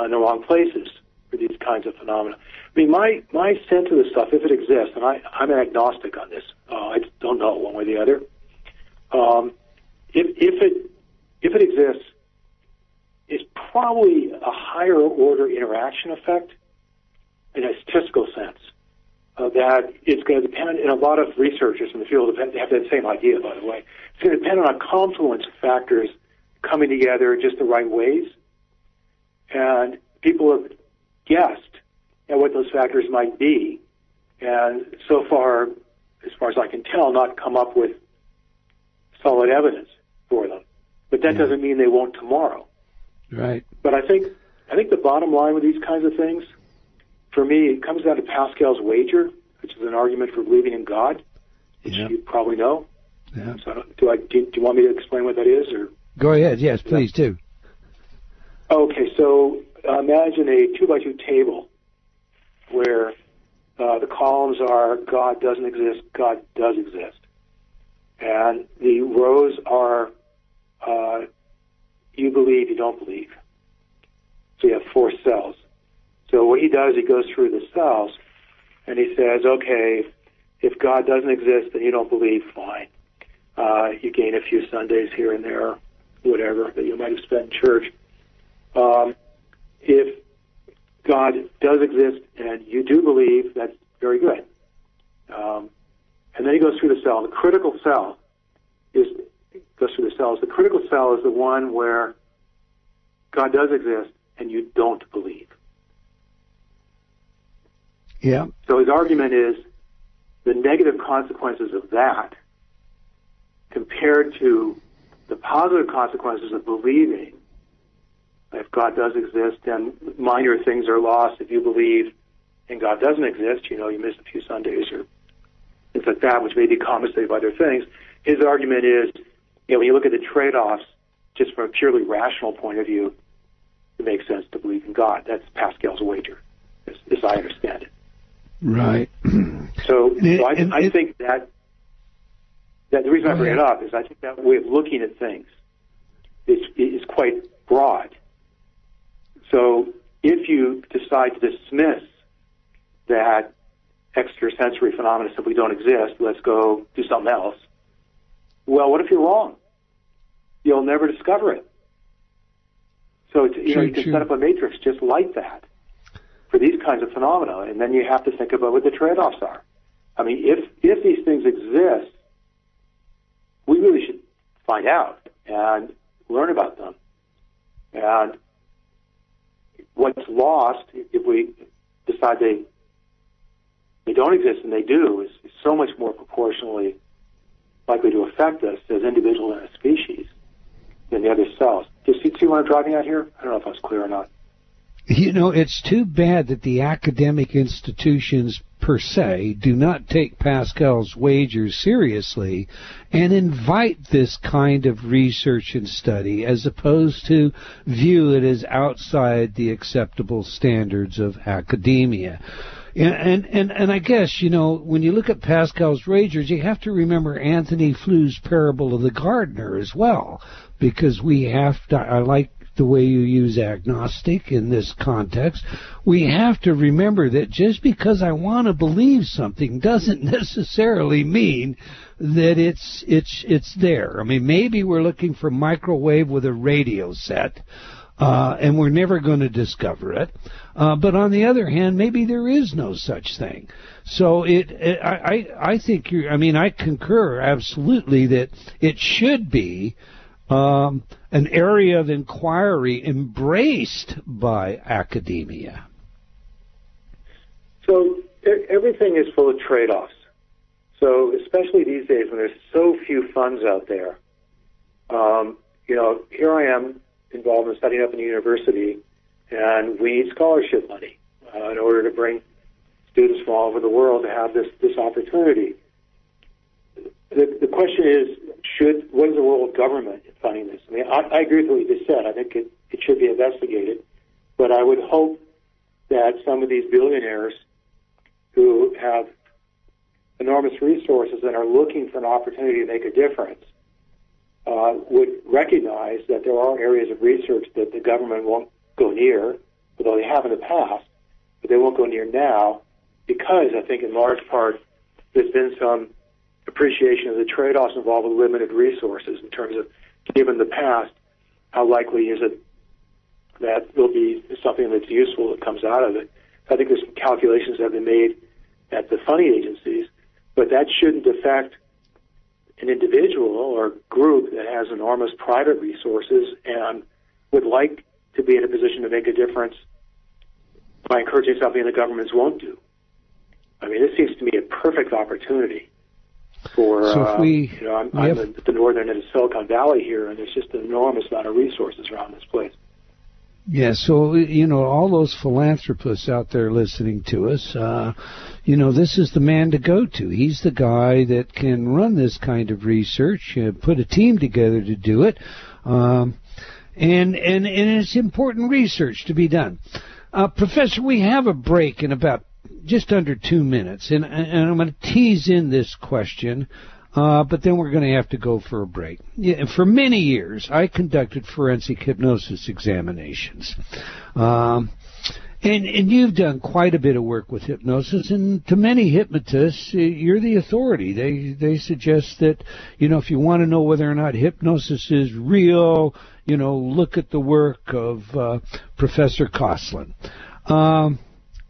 in the wrong places for these kinds of phenomena. I mean, my sense of this stuff, if it exists, and I'm an agnostic on this, I don't know one way or the other. If it exists, it's probably a higher order interaction effect in a statistical sense. That it's going to depend, and a lot of researchers in the field have that same idea, by the way. It's going to depend on a confluence of factors coming together in just the right ways. And people have guessed at what those factors might be. And so far as I can tell, not come up with solid evidence for them. But that doesn't mean they won't tomorrow. Right. But I think the bottom line with these kinds of things, for me, it comes down to Pascal's wager, which is an argument for believing in God, which you probably know. Yeah. So do you want me to explain what that is? Or go ahead. Yes, please do. Okay, so imagine a 2-by-2 table where the columns are God doesn't exist, God does exist. And the rows are you believe, you don't believe. So you have 4 cells. So what he does, he goes through the cells, and he says, okay, if God doesn't exist and you don't believe, fine. You gain a few Sundays here and there, whatever, that you might have spent in church. If God does exist and you do believe, that's very good. And then he goes through the cell. The critical cell is the one where God does exist, and you don't believe. Yeah. So his argument is the negative consequences of that compared to the positive consequences of believing. If God does exist, then minor things are lost. If you believe and God doesn't exist, you know, you miss a few Sundays or things like that, which may be compensated by other things. His argument is, you know, when you look at the trade-offs, just from a purely rational point of view, it makes sense to believe in God. That's Pascal's wager, as I understand it. Right. So I think that the reason I bring it up is I think that way of looking at things is quite broad. So if you decide to dismiss that extrasensory phenomena simply don't exist, let's go do something else, well, what if you're wrong? You'll never discover it. So it's, you know, you can set up a matrix just like that for these kinds of phenomena, and then you have to think about what the trade-offs are. I mean, if these things exist, we really should find out and learn about them. And what's lost if we decide they don't exist and they do is so much more proportionally likely to affect us as individual and as species than the other cells. Do you see what I'm driving at here? I don't know if I was clear or not. You know, it's too bad that the academic institutions per se do not take Pascal's wager seriously and invite this kind of research and study as opposed to view it as outside the acceptable standards of academia. And I guess, you know, when you look at Pascal's wagers, you have to remember Anthony Flew's parable of the gardener as well, because we have to, I like the way you use agnostic in this context, we have to remember that just because I want to believe something doesn't necessarily mean that it's there. I mean, maybe we're looking for microwave with a radio set, and we're never going to discover it. But on the other hand, maybe there is no such thing. So I think I mean, I concur absolutely that it should be an area of inquiry embraced by academia. So everything is full of trade-offs. So especially these days when there's so few funds out there, you know, here I am involved in studying up in the university, and we need scholarship money in order to bring students from all over the world to have this opportunity. The question is, what is the role of government in funding this? I mean, I agree with what you just said. I think it should be investigated. But I would hope that some of these billionaires who have enormous resources and are looking for an opportunity to make a difference would recognize that there are areas of research that the government won't go near, although they have in the past, but they won't go near now because I think in large part there's been some appreciation of the trade-offs involved with limited resources in terms of, given the past, how likely is it that there'll be something that's useful that comes out of it. I think there's some calculations that have been made at the funding agencies, but that shouldn't affect an individual or group that has enormous private resources and would like to be in a position to make a difference by encouraging something the governments won't do. I mean, this seems to me a perfect opportunity. I'm at the northern end of Silicon Valley here, and there's just an enormous amount of resources around this place. Yeah, so, you know, all those philanthropists out there listening to us, you know, this is the man to go to. He's the guy that can run this kind of research, put a team together to do it, and it's important research to be done. Professor, we have a break in about just under 2 minutes, and I'm going to tease in this question, but then we're going to have to go for a break. Yeah, for many years, I conducted forensic hypnosis examinations, and you've done quite a bit of work with hypnosis, and to many hypnotists, you're the authority. They suggest that, you know, if you want to know whether or not hypnosis is real, you know, look at the work of Professor Kosslyn.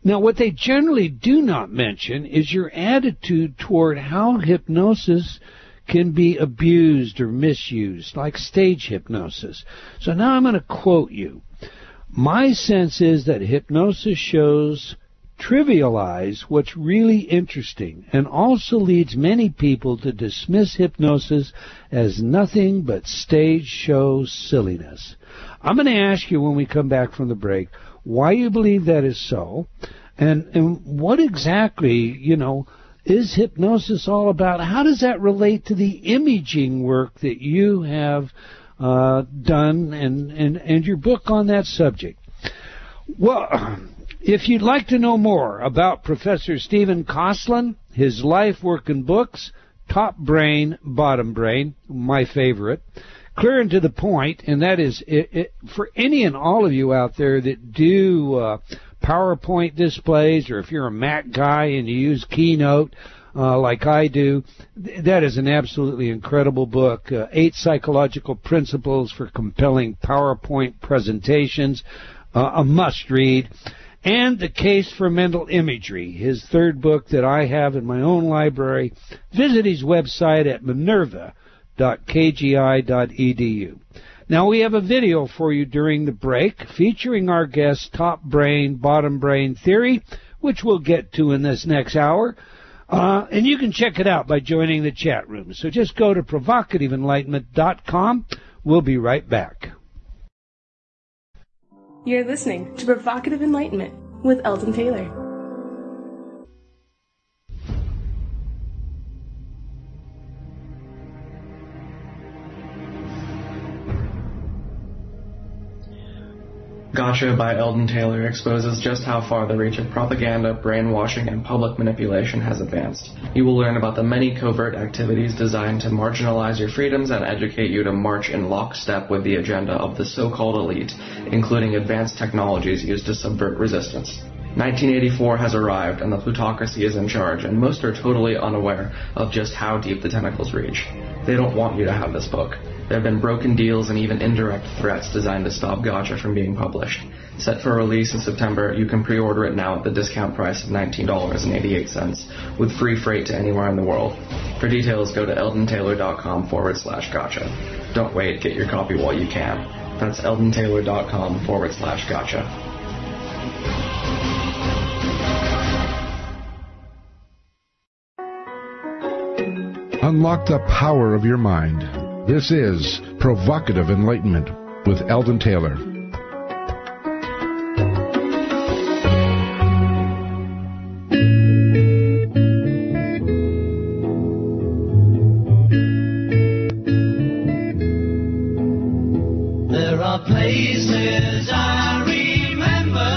Now, what they generally do not mention is your attitude toward how hypnosis can be abused or misused, like stage hypnosis. So now I'm going to quote you. My sense is that hypnosis shows trivialize what's really interesting and also leads many people to dismiss hypnosis as nothing but stage show silliness. I'm going to ask you when we come back from the break why you believe that is so, and what exactly, is hypnosis all about? How does that relate to the imaging work that you have done and your book on that subject? Well, if you'd like to know more about Professor Stephen Kosslyn, his life, work, and books, Top Brain, Bottom Brain, my favorite, clear and to the point, and that is for any and all of you out there that do PowerPoint displays, or if you're a Mac guy and you use Keynote like I do, that is an absolutely incredible book, 8 Psychological Principles for Compelling PowerPoint Presentations, a must-read. And The Case for Mental Imagery, his third book that I have in my own library. Visit his website at minerva.kgi.edu. Now, we have a video for you during the break featuring our guest, Top Brain, Bottom Brain Theory, which we'll get to in this next hour. And you can check it out by joining the chat room. So just go to ProvocativeEnlightenment.com. We'll be right back. You're listening to Provocative Enlightenment with Eldon Taylor. Gotcha by Eldon Taylor exposes just how far the reach of propaganda, brainwashing, and public manipulation has advanced. You will learn about the many covert activities designed to marginalize your freedoms and educate you to march in lockstep with the agenda of the so-called elite, including advanced technologies used to subvert resistance. 1984 has arrived, and the plutocracy is in charge, and most are totally unaware of just how deep the tentacles reach. They don't want you to have this book. There have been broken deals and even indirect threats designed to stop Gotcha from being published. Set for release in September, you can pre-order it now at the discount price of $19.88, with free freight to anywhere in the world. For details, go to eldentaylor.com/gotcha. Don't wait, get your copy while you can. That's eldentaylor.com/gotcha. Unlock the power of your mind. This is Provocative Enlightenment with Eldon Taylor. There are places I remember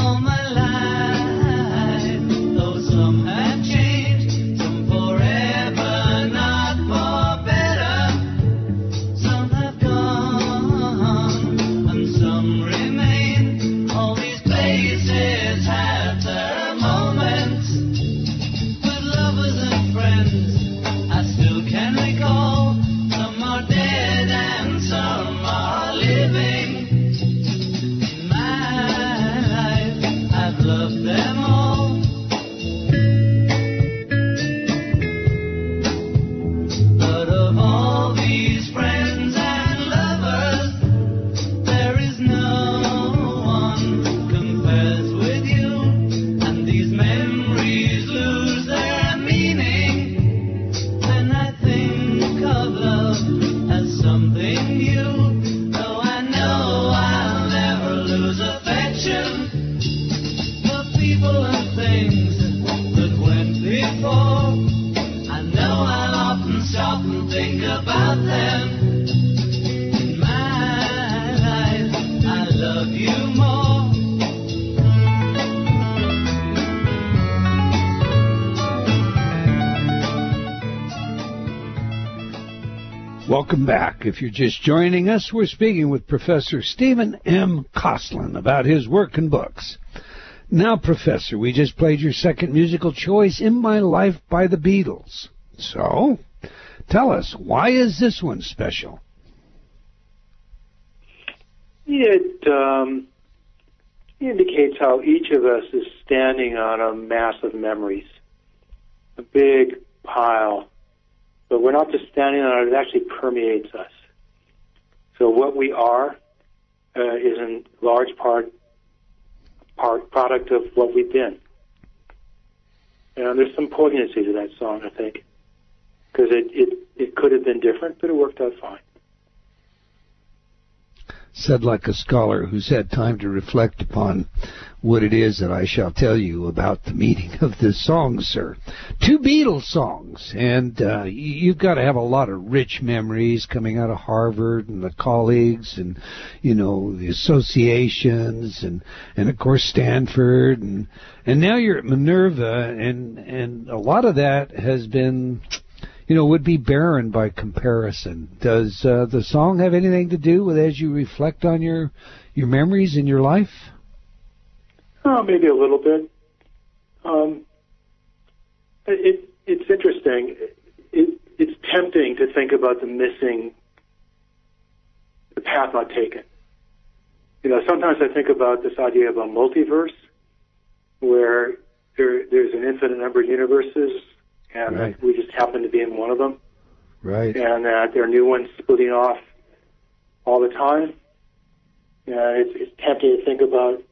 all my life, though some have changed, some forever not for better. Some have gone and some remain. All these places had their moments with lovers and friends. I still can recall. Some are dead and some are living. In my life, I've loved them all. But of all these friends and lovers, there is no one compares with you. And these memories lose their meaning when I think of love as something new. Though I know I'll never lose affection for people and things that went before. I know I'll often stop and think about them. In my life, I love you more. Welcome back. If you're just joining us, we're speaking with Professor Stephen M. Kosslyn about his work and books. Now, Professor, we just played your second musical choice, In My Life by the Beatles. So, tell us, why is this one special? It indicates how each of us is standing on a mass of memories, a big pile. But we're not just standing on it, it actually permeates us. So what we are is in large part product of what we've been. And there's some poignancy to that song, I think, because it could have been different, but it worked out fine. Said like a scholar who's had time to reflect upon what it is that I shall tell you about the meaning of this song, sir. 2 Beatles songs, and you've got to have a lot of rich memories coming out of Harvard and the colleagues and, you know, the associations and of course Stanford and now you're at Minerva and a lot of that has been, you know, would be barren by comparison. Does the song have anything to do with as you reflect on your memories in your life? Oh, maybe a little bit. It's interesting. It's tempting to think about the path I've taken. You know, sometimes I think about this idea of a multiverse, where there's an infinite number of universes, and right. We just happen to be in one of them. Right. And that there are new ones splitting off all the time. It's tempting to think about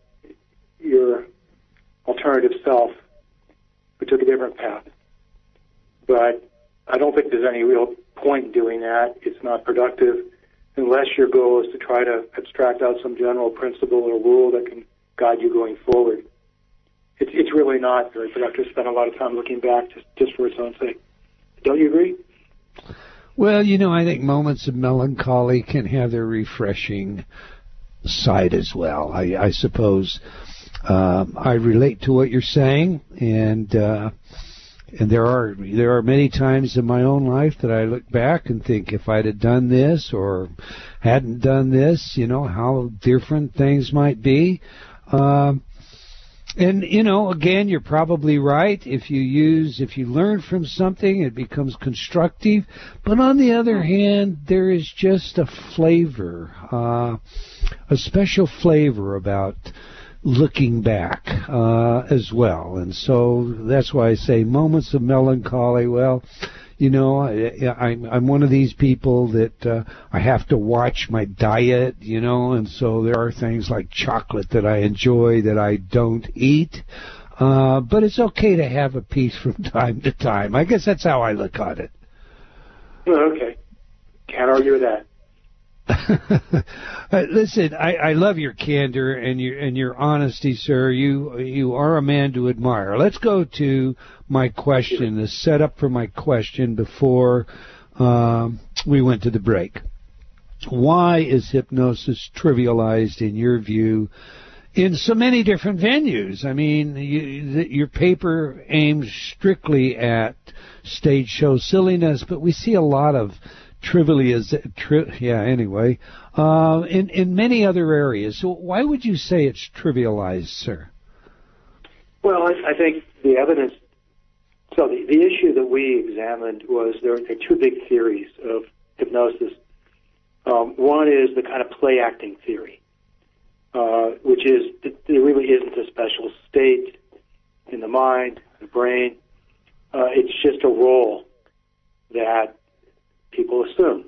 your alternative self who took a different path. But I don't think there's any real point in doing that. It's not productive unless your goal is to try to abstract out some general principle or rule that can guide you going forward. It's really not very productive to spend a lot of time looking back just for its own sake. Don't you agree? Well, you know, I think moments of melancholy can have their refreshing side as well. I suppose I relate to what you're saying, and there are many times in my own life that I look back and think if I'd have done this or hadn't done this, you know, how different things might be. And, you know, again, you're probably right. If you learn from something, it becomes constructive. But on the other hand, there is just a flavor, a special flavor about looking back, as well. And so that's why I say moments of melancholy. Well, you know, I'm one of these people that I have to watch my diet, you know, and so there are things like chocolate that I enjoy that I don't eat. But it's okay to have a piece from time to time. I guess that's how I look at it. Well, okay. Can't argue with that. Listen, I love your candor and your honesty, sir. You are a man to admire. Let's go to my question, the setup for my question before we went to the break. Why is hypnosis trivialized, in your view, in so many different venues? I mean, your paper aims strictly at stage show silliness, but we see a lot of in many other areas. So why would you say it's trivialized, sir? Well, I think the evidence. So the issue that we examined was there are 2 big theories of hypnosis. One is the kind of play acting theory, which is that there really isn't a special state in the mind, the brain. It's just a role that people assume.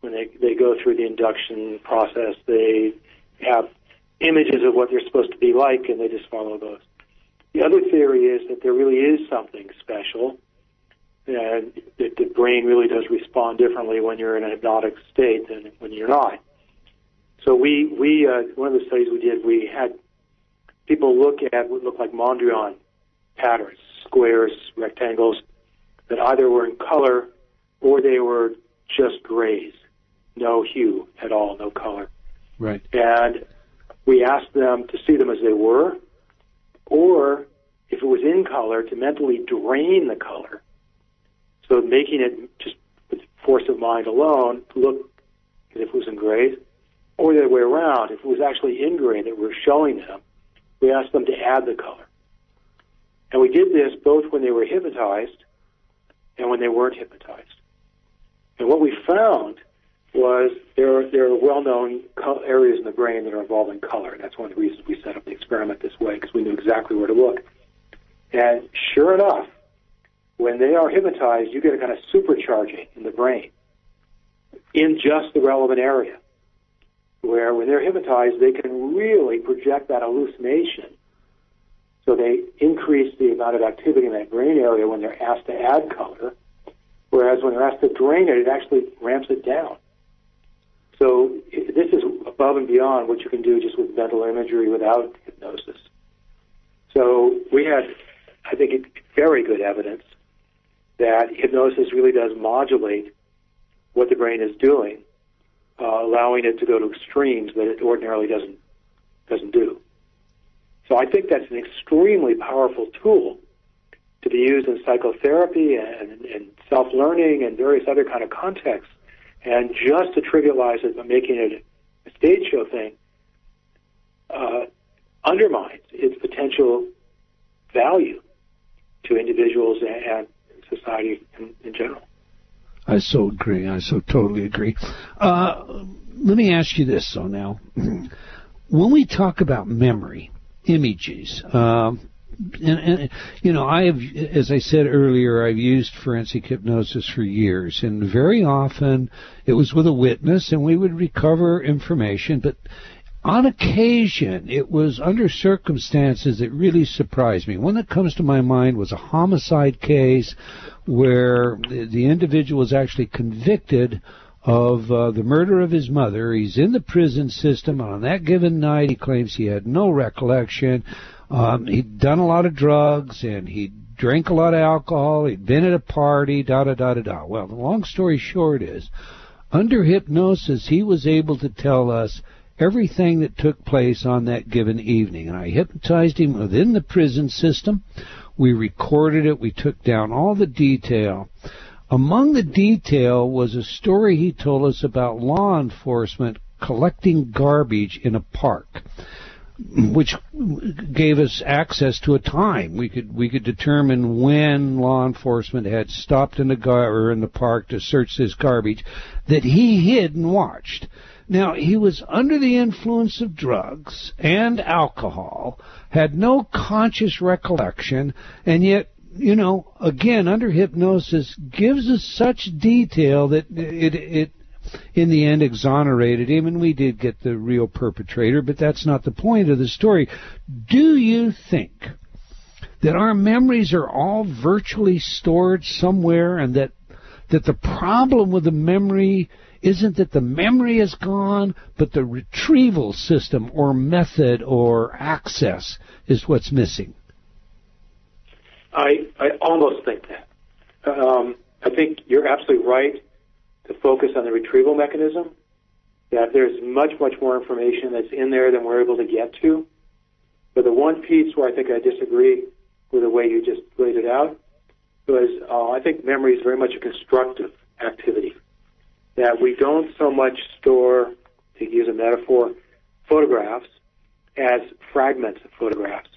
When they go through the induction process, they have images of what they're supposed to be like, and they just follow those. The other theory is that there really is something special, and that the brain really does respond differently when you're in a hypnotic state than when you're not. So we one of the studies we did, we had people look at what looked like Mondrian patterns, squares, rectangles, that either were in color or they were just grays, no hue at all, no color. Right. And we asked them to see them as they were, or if it was in color, to mentally drain the color, so making it just with force of mind alone look as if it was in grays, or the other way around. If it was actually in gray that we're showing them, we asked them to add the color. And we did this both when they were hypnotized and when they weren't hypnotized. And what we found was there are well-known areas in the brain that are involved in color. And that's one of the reasons we set up the experiment this way, because we knew exactly where to look. And sure enough, when they are hypnotized, you get a kind of supercharging in the brain in just the relevant area. where when they're hypnotized, they can really project that hallucination. So they increase the amount of activity in that brain area when they're asked to add color, whereas when they're asked to drain it, it actually ramps it down. So this is above and beyond what you can do just with mental imagery without hypnosis. So we had, I think, very good evidence that hypnosis really does modulate what the brain is doing, allowing it to go to extremes that it ordinarily doesn't do. So I think that's an extremely powerful tool to be used in psychotherapy and self-learning and various other kind of contexts. And just to trivialize it by making it a stage show thing undermines its potential value to individuals and society in general. I so agree. I so totally agree. Let me ask you this, though, now. When we talk about memory, images, and you know, I have, as I said earlier, I've used forensic hypnosis for years, and very often it was with a witness, and we would recover information, but on occasion it was under circumstances that really surprised me. One that comes to my mind was a homicide case where the individual was actually convicted of the murder of his mother. He's in the prison system, and on that given night he claims he had no recollection. He'd done a lot of drugs, and he drank a lot of alcohol, he'd been at a party, da-da-da-da-da. Well, the long story short is, under hypnosis, he was able to tell us everything that took place on that given evening. And I hypnotized him within the prison system. We recorded it. We took down all the detail. Among the detail was a story he told us about law enforcement collecting garbage in a park, which gave us access to a time. We could determine when law enforcement had stopped in the park to search this garbage that he hid and watched. Now, he was under the influence of drugs and alcohol, had no conscious recollection, and yet, you know, again, under hypnosis gives us such detail that it in the end exonerated him, and we did get the real perpetrator, but that's not the point of the story. Do you think that our memories are all virtually stored somewhere, and that the problem with the memory isn't that the memory is gone, but the retrieval system or method or access is what's missing? I almost think that. I think you're absolutely right to focus on the retrieval mechanism, that there's much, much more information that's in there than we're able to get to. But the one piece where I think I disagree with the way you just laid it out was I think memory is very much a constructive activity, that we don't so much store, to use a metaphor, photographs as fragments of photographs.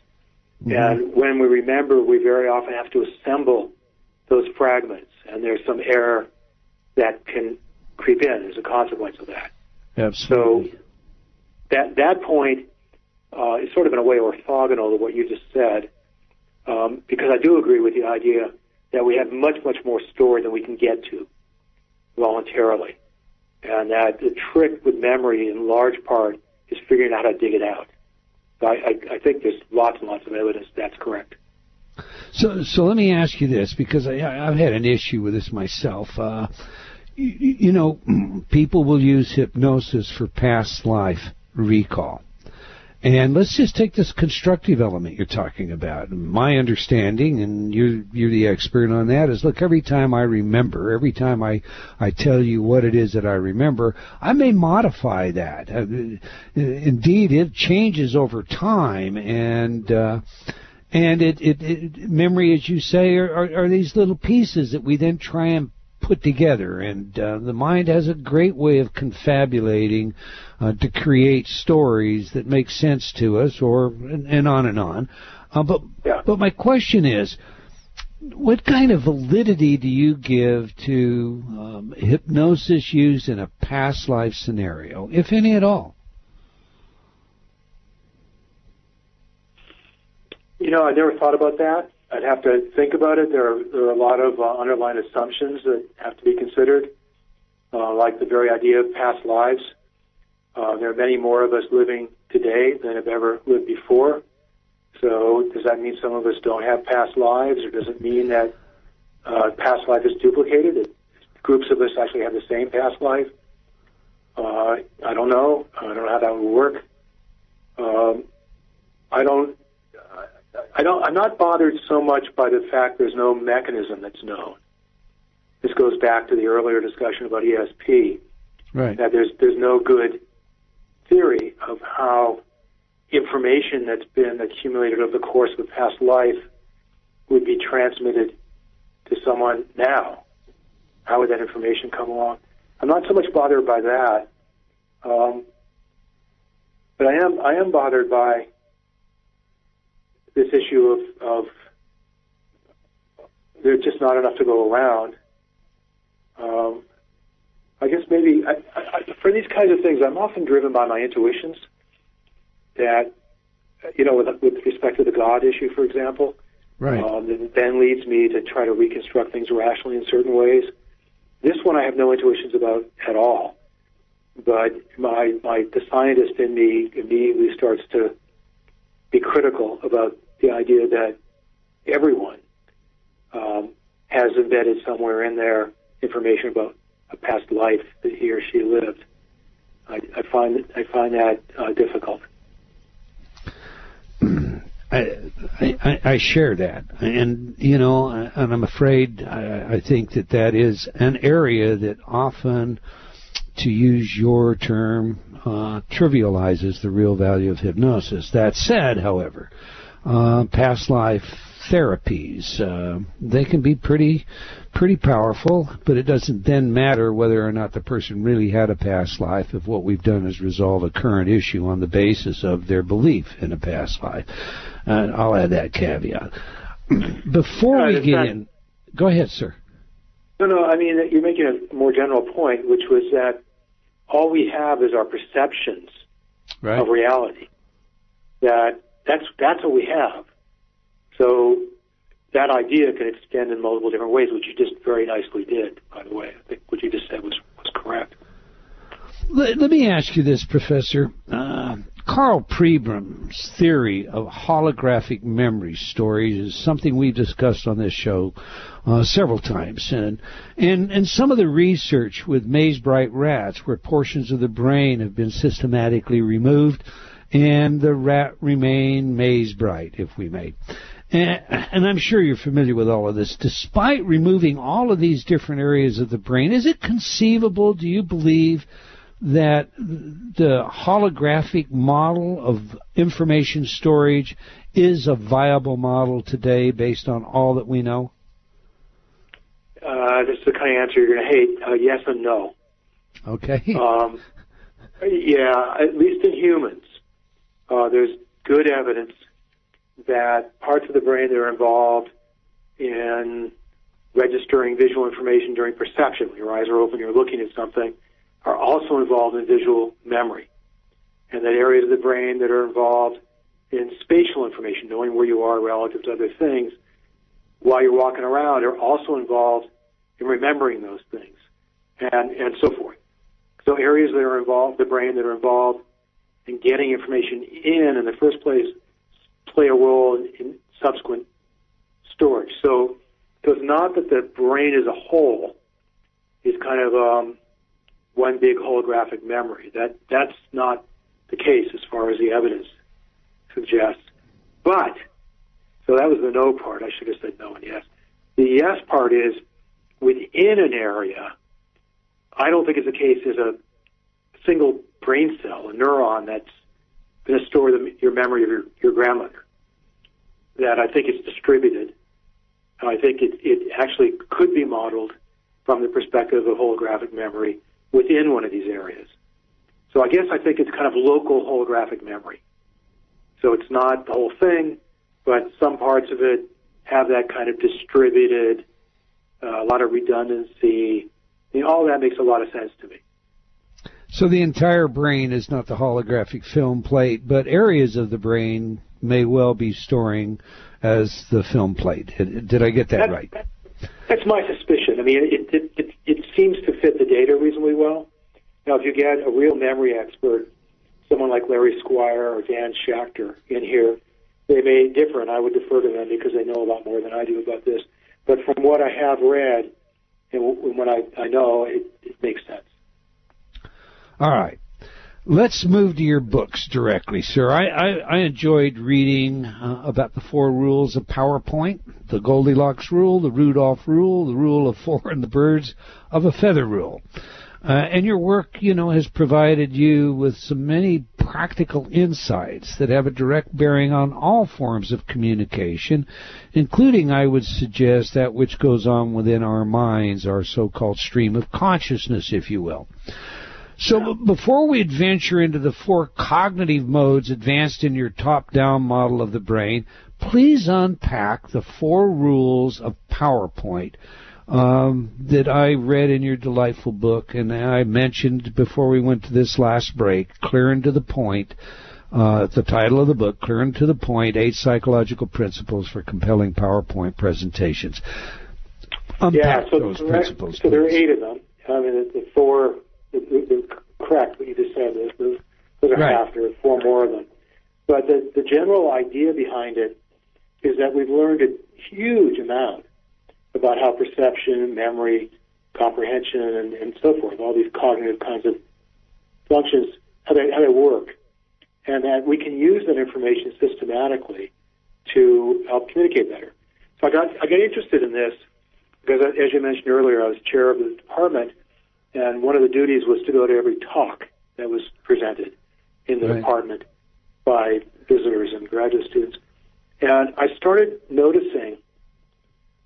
Mm-hmm. And when we remember, we very often have to assemble those fragments, and there's some error that can creep in as a consequence of that. Absolutely. So that point is sort of in a way orthogonal to what you just said, because I do agree with the idea that we have much, much more stored than we can get to voluntarily, and that the trick with memory in large part is figuring out how to dig it out. So I think there's lots and lots of evidence that's correct. So let me ask you this, because I've had an issue with this myself. You know, people will use hypnosis for past life recall. And let's just take this constructive element you're talking about. My understanding, and you're the expert on that, is, look, every time I remember, every time I tell you what it is that I remember, I may modify that. Indeed, it changes over time, and it memory, as you say, are these little pieces that we then try and put together. And the mind has a great way of confabulating to create stories that make sense to us, and on and on. But my question is, what kind of validity do you give to hypnosis used in a past life scenario, if any at all? You know, I never thought about that. I'd have to think about it. There are a lot of underlying assumptions that have to be considered, like the very idea of past lives. There are many more of us living today than have ever lived before. So does that mean some of us don't have past lives, or does it mean that past life is duplicated? Groups of us actually have the same past life? I don't know. I don't know how that would work. I'm not bothered so much by the fact there's no mechanism that's known. This goes back to the earlier discussion about ESP. Right. That there's no good theory of how information that's been accumulated over the course of a past life would be transmitted to someone now. How would that information come along? I'm not so much bothered by that, but I am bothered by this issue of there's just not enough to go around. I guess maybe for these kinds of things, I'm often driven by my intuitions. That, you know, with respect to the God issue, for example, right, that then leads me to try to reconstruct things rationally in certain ways. This one I have no intuitions about at all, but the scientist in me immediately starts to be critical about the idea that everyone has embedded somewhere in their information about a past life that he or she lived. I find that difficult. I share that, and you know, and I'm afraid I think that is an area that often, to use your term, trivializes the real value of hypnosis. That said, however, past life therapies, they can be pretty powerful, but it doesn't then matter whether or not the person really had a past life if what we've done is resolve a current issue on the basis of their belief in a past life. And I'll add that caveat. Before we get in... Go ahead, sir. No, I mean, you're making a more general point, which was that all we have is our perceptions of reality. That's what we have. So that idea can extend in multiple different ways, which you just very nicely did, by the way. I think what you just said was correct. Let me ask you this, Professor. Carl Prebram's theory of holographic memory stories is something we've discussed on this show several times. And some of the research with maze-bright rats, where portions of the brain have been systematically removed, and the rat remained maze-bright, if we may. And I'm sure you're familiar with all of this. Despite removing all of these different areas of the brain, is it conceivable, do you believe, that the holographic model of information storage is a viable model today based on all that we know? This is the kind of answer you're going to hate. Yes and no. Okay. Yeah, at least in humans. There's good evidence that parts of the brain that are involved in registering visual information during perception, when your eyes are open, you're looking at something, are also involved in visual memory. And that areas of the brain that are involved in spatial information, knowing where you are relative to other things, while you're walking around, are also involved in remembering those things, and so forth. So areas that are involved, the brain that are involved in getting information in the first place, play a role in subsequent storage. So it's not that the brain as a whole is kind of one big holographic memory. That's not the case as far as the evidence suggests. But, so that was the no part. I should have said no and yes. The yes part is within an area, I don't think it's the case as a single brain cell, a neuron that's going to store your memory of your grandmother. That I think it's distributed. And I think it actually could be modeled from the perspective of holographic memory within one of these areas. So I guess I think it's kind of local holographic memory. So it's not the whole thing, but some parts of it have that kind of distributed, a lot of redundancy. You know, all that makes a lot of sense to me. So the entire brain is not the holographic film plate, but areas of the brain may well be storing as the film plate. Did I get that right? That's my suspicion. I mean, it seems to fit the data reasonably well. Now, if you get a real memory expert, someone like Larry Squire or Dan Schachter in here, they may differ, and I would defer to them because they know a lot more than I do about this. But from what I have read and what I know, it makes sense. All right. Let's move to your books directly, sir. I enjoyed reading about the four rules of PowerPoint, the Goldilocks rule, the Rudolph rule, the rule of four, and the birds of a feather rule. And your work, you know, has provided you with so many practical insights that have a direct bearing on all forms of communication, including, I would suggest, that which goes on within our minds, our so-called stream of consciousness, if you will. So before we adventure into the four cognitive modes advanced in your top-down model of the brain, please unpack the four rules of PowerPoint that I read in your delightful book. And I mentioned before we went to this last break, Clear and to the Point, the title of the book, Clear and to the Point, 8 Psychological Principles for Compelling PowerPoint Presentations. Unpack those principles. So there are 8 of them. I mean, the four... They're correct what you just said. Those are half. There are 4 more of them. But the general idea behind it is that we've learned a huge amount about how perception, memory, comprehension, and so forth, all these cognitive kinds of functions, how they work, and that we can use that information systematically to help communicate better. So I got interested in this because, as you mentioned earlier, I was chair of the department. And one of the duties was to go to every talk that was presented in the department by visitors and graduate students. And I started noticing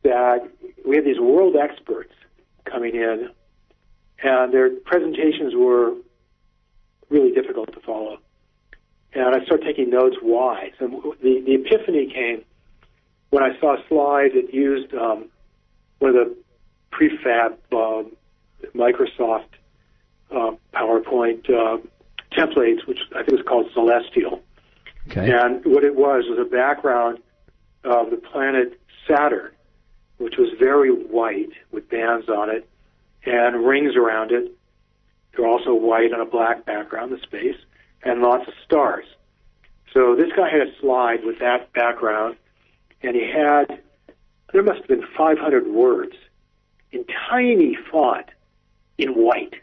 that we had these world experts coming in, and their presentations were really difficult to follow. And I started taking notes why. So the epiphany came when I saw a slide that used one of the prefab Microsoft PowerPoint templates, which I think was called Celestial. Okay. And what it was a background of the planet Saturn, which was very white with bands on it and rings around it. They're also white on a black background, the space, and lots of stars. So this guy had a slide with that background, and he had, there must have been 500 words in tiny font, in white.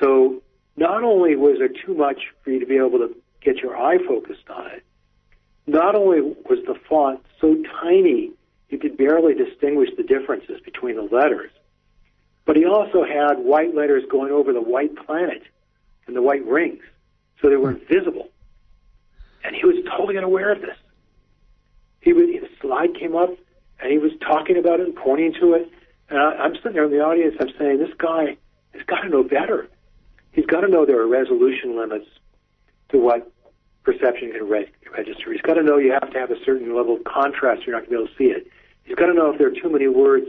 So not only was there too much for you to be able to get your eye focused on it, not only was the font so tiny you could barely distinguish the differences between the letters, but he also had white letters going over the white planet and the white rings, so they were invisible. And he was totally unaware of this. The slide came up, and he was talking about it and pointing to it. And I'm sitting there in the audience, I'm saying, this guy has got to know better. He's got to know there are resolution limits to what perception can register. He's got to know you have to have a certain level of contrast, you're not going to be able to see it. He's got to know if there are too many words,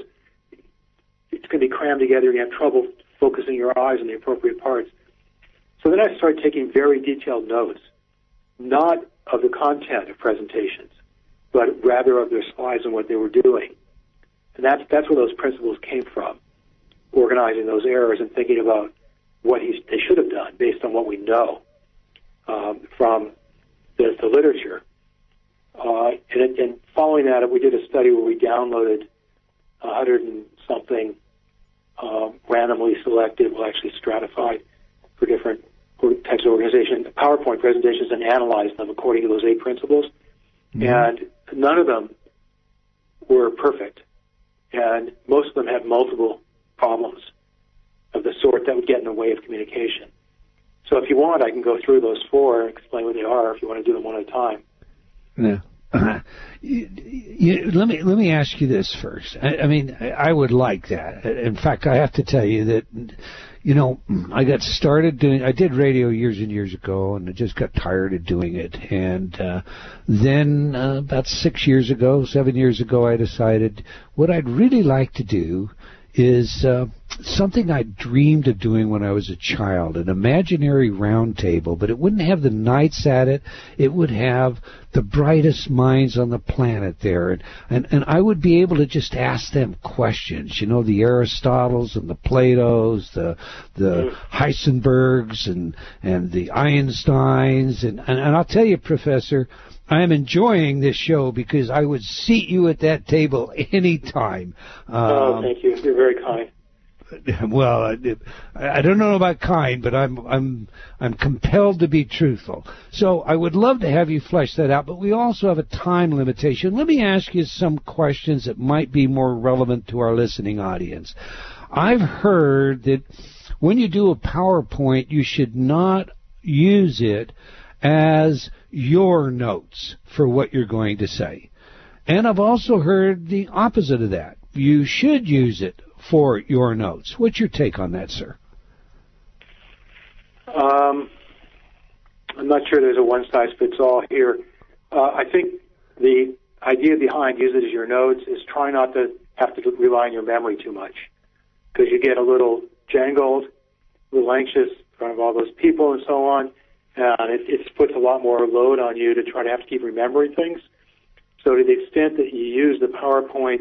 it's going to be crammed together, you're going to have trouble focusing your eyes on the appropriate parts. So then I started taking very detailed notes, not of the content of presentations, but rather of their slides and what they were doing. And that's where those principles came from, organizing those errors and thinking about what they should have done based on what we know from the literature. And following that, we did a study where we downloaded 100 and something randomly selected, well, actually stratified for different types of organizations, PowerPoint presentations, and analyzed them according to those 8 principles. Mm-hmm. And none of them were perfect. And most of them had multiple problems of the sort that would get in the way of communication. So if you want, I can go through those 4 and explain what they are if you want to do them one at a time. Yeah. Let me ask you this first. I mean, I would like that. In fact, I have to tell you that, you know, I did radio years and years ago, and I just got tired of doing it. And then about 7 years ago, I decided what I'd really like to do is something I dreamed of doing when I was a child, an imaginary round table, but it wouldn't have the knights at it. It would have the brightest minds on the planet there. And I would be able to just ask them questions, you know, the Aristotles and the Platos, the Heisenbergs and the Einsteins. And I'll tell you, Professor, I am enjoying this show because I would seat you at that table any time. Oh, thank you. You're very kind. Well, I don't know about kind, but I'm compelled to be truthful. So I would love to have you flesh that out, but we also have a time limitation. Let me ask you some questions that might be more relevant to our listening audience. I've heard that when you do a PowerPoint, you should not use it as your notes for what you're going to say. And I've also heard the opposite of that. You should use it for your notes. What's your take on that, sir? I'm not sure there's a one-size-fits-all here. I think the idea behind use it as your notes is try not to have to rely on your memory too much, because you get a little jangled, a little anxious in front of all those people and so on, and it puts a lot more load on you to try to have to keep remembering things. So to the extent that you use the PowerPoint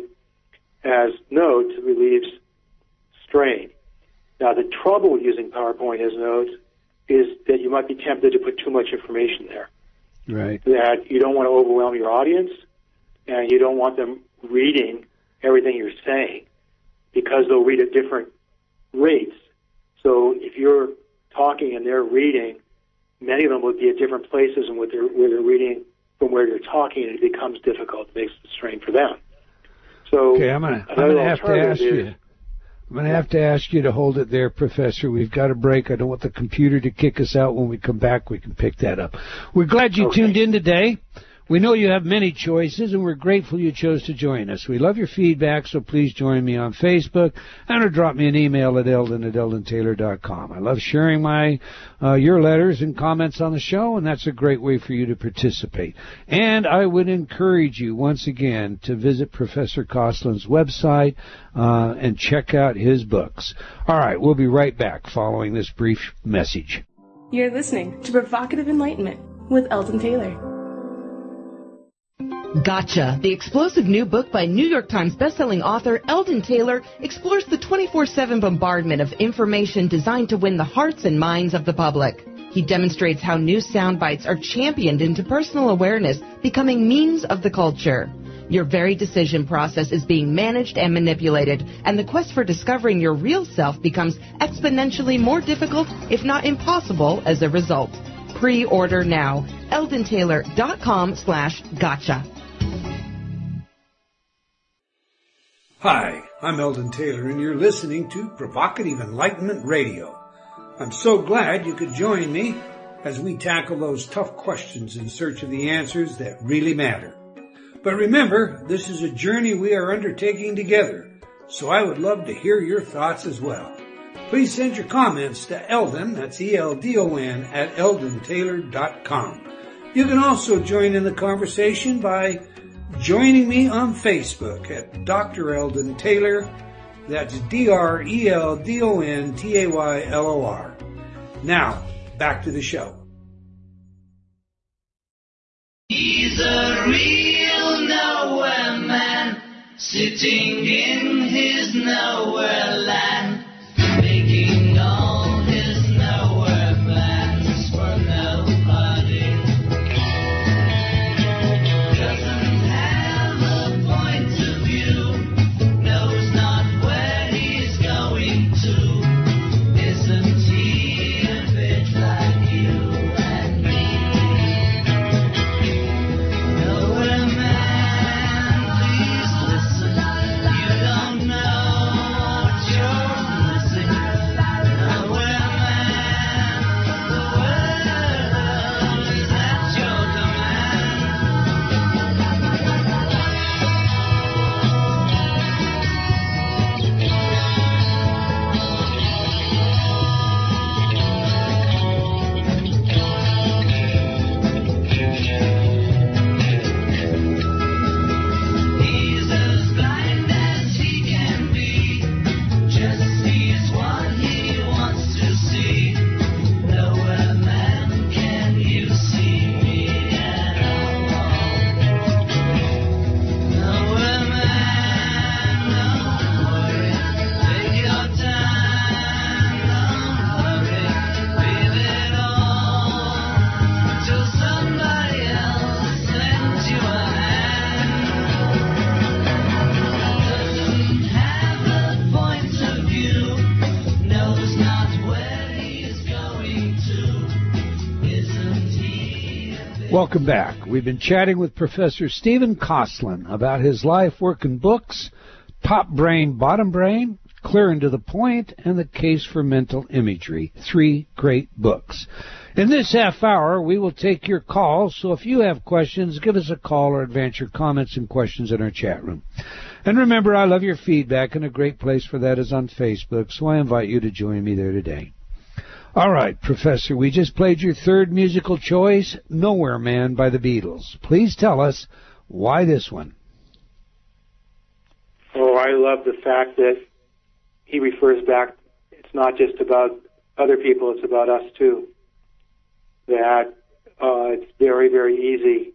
as notes, relieves strain. Now, the trouble using PowerPoint as notes is that you might be tempted to put too much information there. Right. That you don't want to overwhelm your audience, and you don't want them reading everything you're saying, because they'll read at different rates. So if you're talking and they're reading, many of them will be at different places and where they're reading from where you're talking, and it becomes difficult. It makes it strain for them. So okay, I'm going to have to ask you to hold it there, Professor. We've got a break. I don't want the computer to kick us out. When we come back, we can pick that up. We're glad you tuned in today. We know you have many choices, and we're grateful you chose to join us. We love your feedback, so please join me on Facebook and or drop me an email at eldon@eldentaylor.com. I love sharing your letters and comments on the show, and that's a great way for you to participate. And I would encourage you once again to visit Professor Kosslyn's website and check out his books. All right, we'll be right back following this brief message. You're listening to Provocative Enlightenment with Eldon Taylor. Gotcha! The explosive new book by New York Times bestselling author Eldon Taylor explores the 24/7 bombardment of information designed to win the hearts and minds of the public. He demonstrates how new sound bites are championed into personal awareness, becoming memes of the culture. Your very decision process is being managed and manipulated, and the quest for discovering your real self becomes exponentially more difficult, if not impossible, as a result. Pre-order now. eldentaylor.com/gotcha. Hi, I'm Eldon Taylor, and you're listening to Provocative Enlightenment Radio. I'm so glad you could join me as we tackle those tough questions in search of the answers that really matter. But remember, this is a journey we are undertaking together, so I would love to hear your thoughts as well. Please send your comments to Eldon, that's E-L-D-O-N, at eldentaylor.com. You can also join in the conversation by joining me on Facebook at Dr. Eldon Taylor. That's D-R-E-L-D-O-N-T-A-Y-L-O-R. Now, back to the show. He's a real nowhere man, sitting in his nowhere land. Welcome back. We've been chatting with Professor Stephen Kosslyn about his life, work, and books, Top Brain, Bottom Brain, Clear and to the Point, and The Case for Mental Imagery. Three great books. In this half hour, we will take your calls, so if you have questions, give us a call or advance your comments and questions in our chat room. And remember, I love your feedback, and a great place for that is on Facebook, so I invite you to join me there today. All right, Professor, we just played your third musical choice, Nowhere Man by the Beatles. Please tell us why this one. Oh, I love the fact that he refers back, it's not just about other people, it's about us too. That it's very, very easy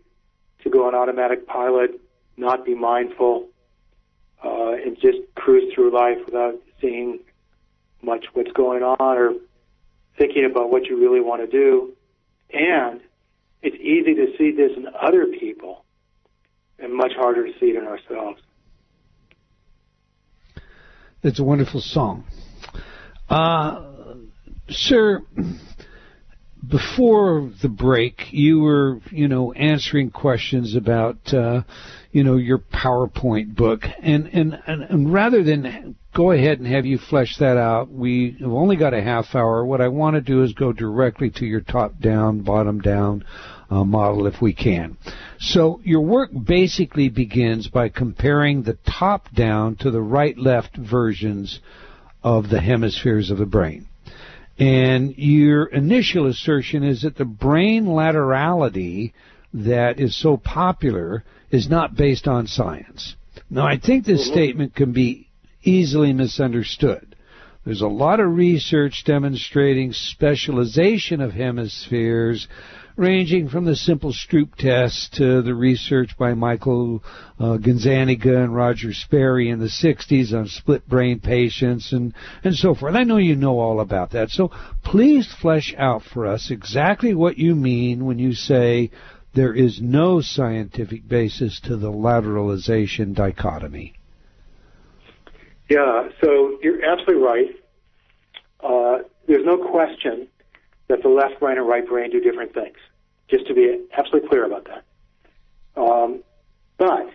to go on automatic pilot, not be mindful, and just cruise through life without seeing much what's going on or thinking about what you really want to do. And it's easy to see this in other people and much harder to see it in ourselves. It's a wonderful song. Sir, before the break, you were, answering questions about, your PowerPoint book. And rather than go ahead and have you flesh that out, we've only got a half hour. What I want to do is go directly to your top-down, bottom-down model if we can. So your work basically begins by comparing the top-down to the right-left versions of the hemispheres of the brain. And your initial assertion is that the brain laterality that is so popular is not based on science. Now, I think this statement can be easily misunderstood. There's a lot of research demonstrating specialization of hemispheres, ranging from the simple Stroop test to the research by Michael Gonzaniga and Roger Sperry in the 60s on split brain patients and so forth. I know you know all about that, so please flesh out for us exactly what you mean when you say there is no scientific basis to the lateralization dichotomy. Yeah, so you're absolutely right. There's no question that the left brain and right brain do different things, just to be absolutely clear about that. But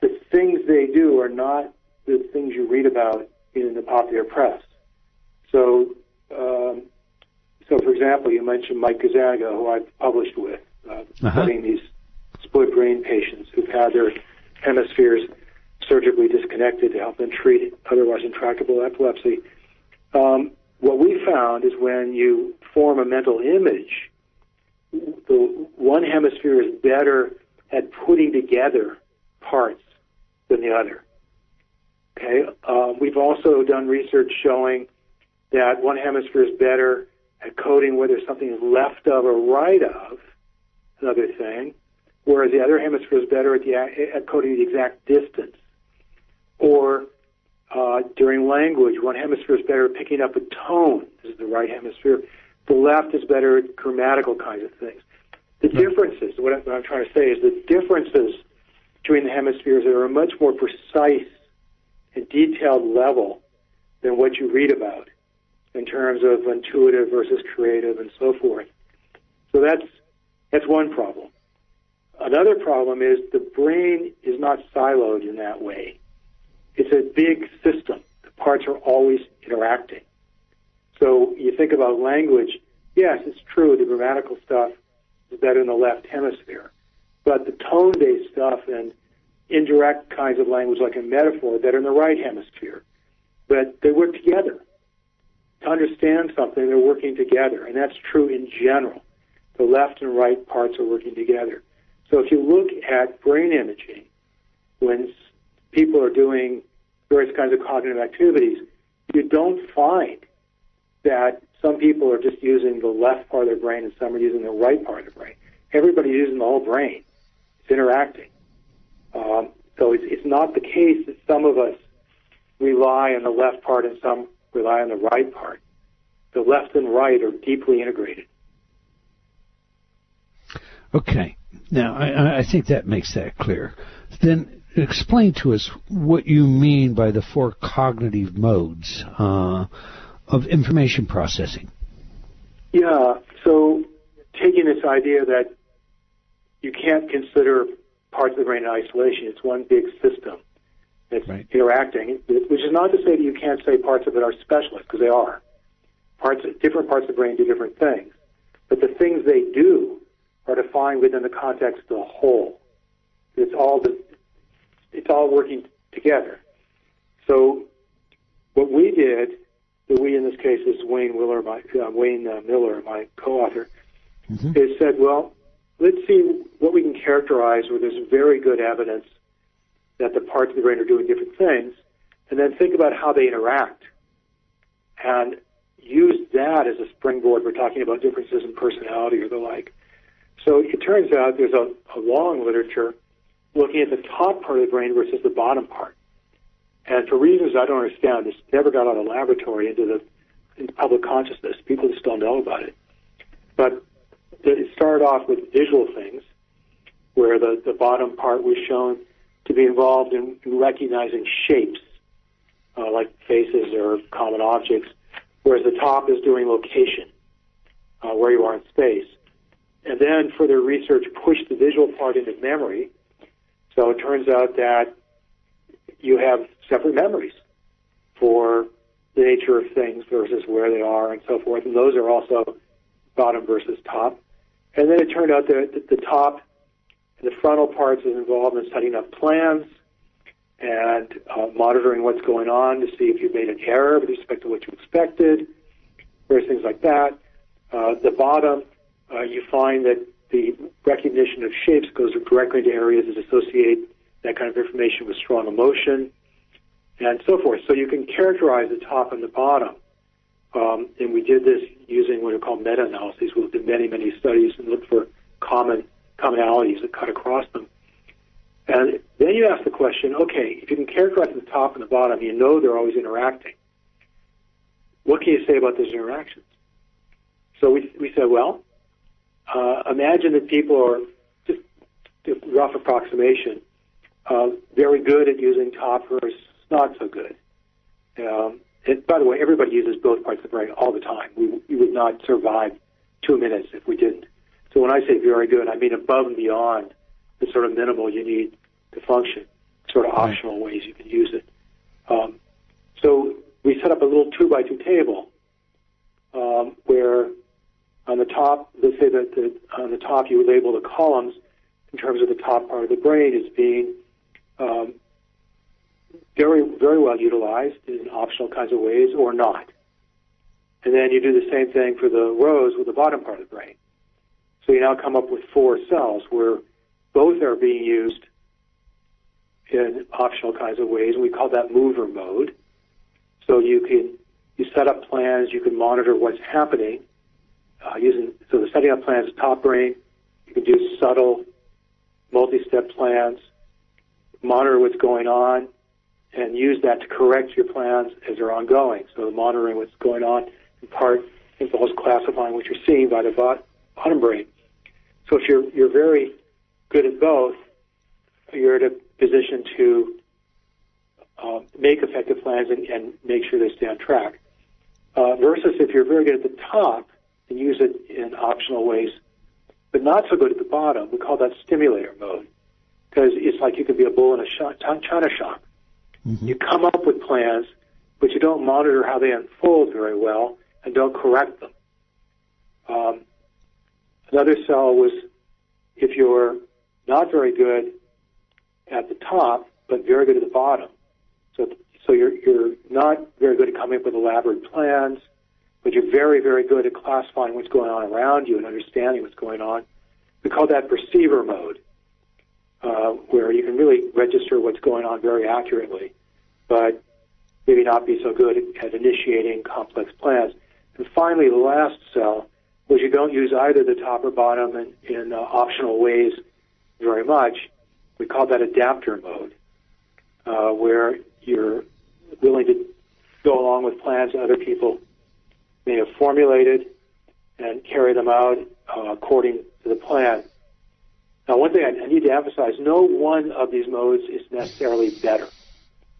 the things they do are not the things you read about in the popular press. So, so for example, you mentioned Mike Gonzaga, who I've published with, studying these split brain patients who've had their hemispheres surgically disconnected to help them treat otherwise intractable epilepsy. What we found is when you form a mental image, the one hemisphere is better at putting together parts than the other. Okay, we've also done research showing that one hemisphere is better at coding whether something is left of or right of another thing, whereas the other hemisphere is better at coding the exact distance. Or during language, one hemisphere is better at picking up a tone. This is the right hemisphere. The left is better at grammatical kinds of things. The differences, what I'm trying to say is the differences between the hemispheres are a much more precise and detailed level than what you read about in terms of intuitive versus creative and so forth. So that's one problem. Another problem is the brain is not siloed in that way. It's a big system. The parts are always interacting. So you think about language. Yes, it's true, the grammatical stuff is better in the left hemisphere. But the tone-based stuff and indirect kinds of language, like a metaphor, are better in the right hemisphere. But they work together. To understand something, they're working together. And that's true in general. The left and right parts are working together. So if you look at brain imaging, when people are doing various kinds of cognitive activities, you don't find that some people are just using the left part of their brain and some are using the right part of the brain. Everybody's using the whole brain. It's interacting. So it's not the case that some of us rely on the left part and some rely on the right part. The left and right are deeply integrated. Okay. Now, I think that makes that clear. Then explain to us what you mean by the four cognitive modes of information processing. Yeah, so taking this idea that you can't consider parts of the brain in isolation. It's one big system. It's right. interacting, which is not to say that you can't say parts of it are specialist, because they are. Different parts of the brain do different things. But the things they do are defined within the context of the whole. It's all working together. So what we did, the we in this case is Wayne Miller, my co-author, mm-hmm. is said, well, let's see what we can characterize where there's very good evidence that the parts of the brain are doing different things, and then think about how they interact. And use that as a springboard. We're talking about differences in personality or the like. So it turns out there's a long literature looking at the top part of the brain versus the bottom part. And for reasons I don't understand, this never got out of the laboratory into public consciousness. People just don't know about it. But it started off with visual things, where the bottom part was shown to be involved in recognizing shapes, like faces or common objects, whereas the top is doing location, where you are in space. And then further research pushed the visual part into memory. So it turns out that you have separate memories for the nature of things versus where they are and so forth. And those are also bottom versus top. And then it turned out that the top and the frontal parts is involved in setting up plans and monitoring what's going on to see if you've made an error with respect to what you expected, various things like that. The bottom, you find that the recognition of shapes goes directly to areas that associate that kind of information with strong emotion and so forth. So you can characterize the top and the bottom. And we did this using what are called meta-analyses. We looked at many, many studies and looked for commonalities that cut across them. And then you ask the question, okay, if you can characterize the top and the bottom, you know they're always interacting. What can you say about those interactions? So we said, well, imagine that people are, just a rough approximation, very good at using top versus not so good. And by the way, everybody uses both parts of the brain all the time. We would not survive 2 minutes if we didn't. So when I say very good, I mean above and beyond the sort of minimal you need to function, sort of optional ways you can use it. So we set up a little 2x2 table where on the top, let's say that on the top you would label the columns in terms of the top part of the brain as being very, very well utilized in optional kinds of ways or not. And then you do the same thing for the rows with the bottom part of the brain. So you now come up with 4 cells where both are being used in optional kinds of ways, and we call that mover mode. So you set up plans, you can monitor what's happening so the setting up plans is top brain. You can do subtle multi-step plans, monitor what's going on, and use that to correct your plans as they're ongoing. So monitoring what's going on in part involves classifying what you're seeing by the bottom brain. So if you're very good at both, you're in a position to make effective plans and make sure they stay on track. Versus if you're very good at the top and use it in optional ways, but not so good at the bottom, we call that stimulator mode, because it's like you could be a bull in a china shop. Mm-hmm. You come up with plans, but you don't monitor how they unfold very well and don't correct them. Another cell was if you're not very good at the top, but very good at the bottom. So you're not very good at coming up with elaborate plans, but you're very, very good at classifying what's going on around you and understanding what's going on. We call that perceiver mode, where you can really register what's going on very accurately, but maybe not be so good at initiating complex plans. And finally, the last cell was you don't use either the top or bottom in optional ways very much. We call that adapter mode, where you're willing to go along with plans that other people may have formulated and carry them out according to the plan. Now, one thing I need to emphasize, no one of these modes is necessarily better.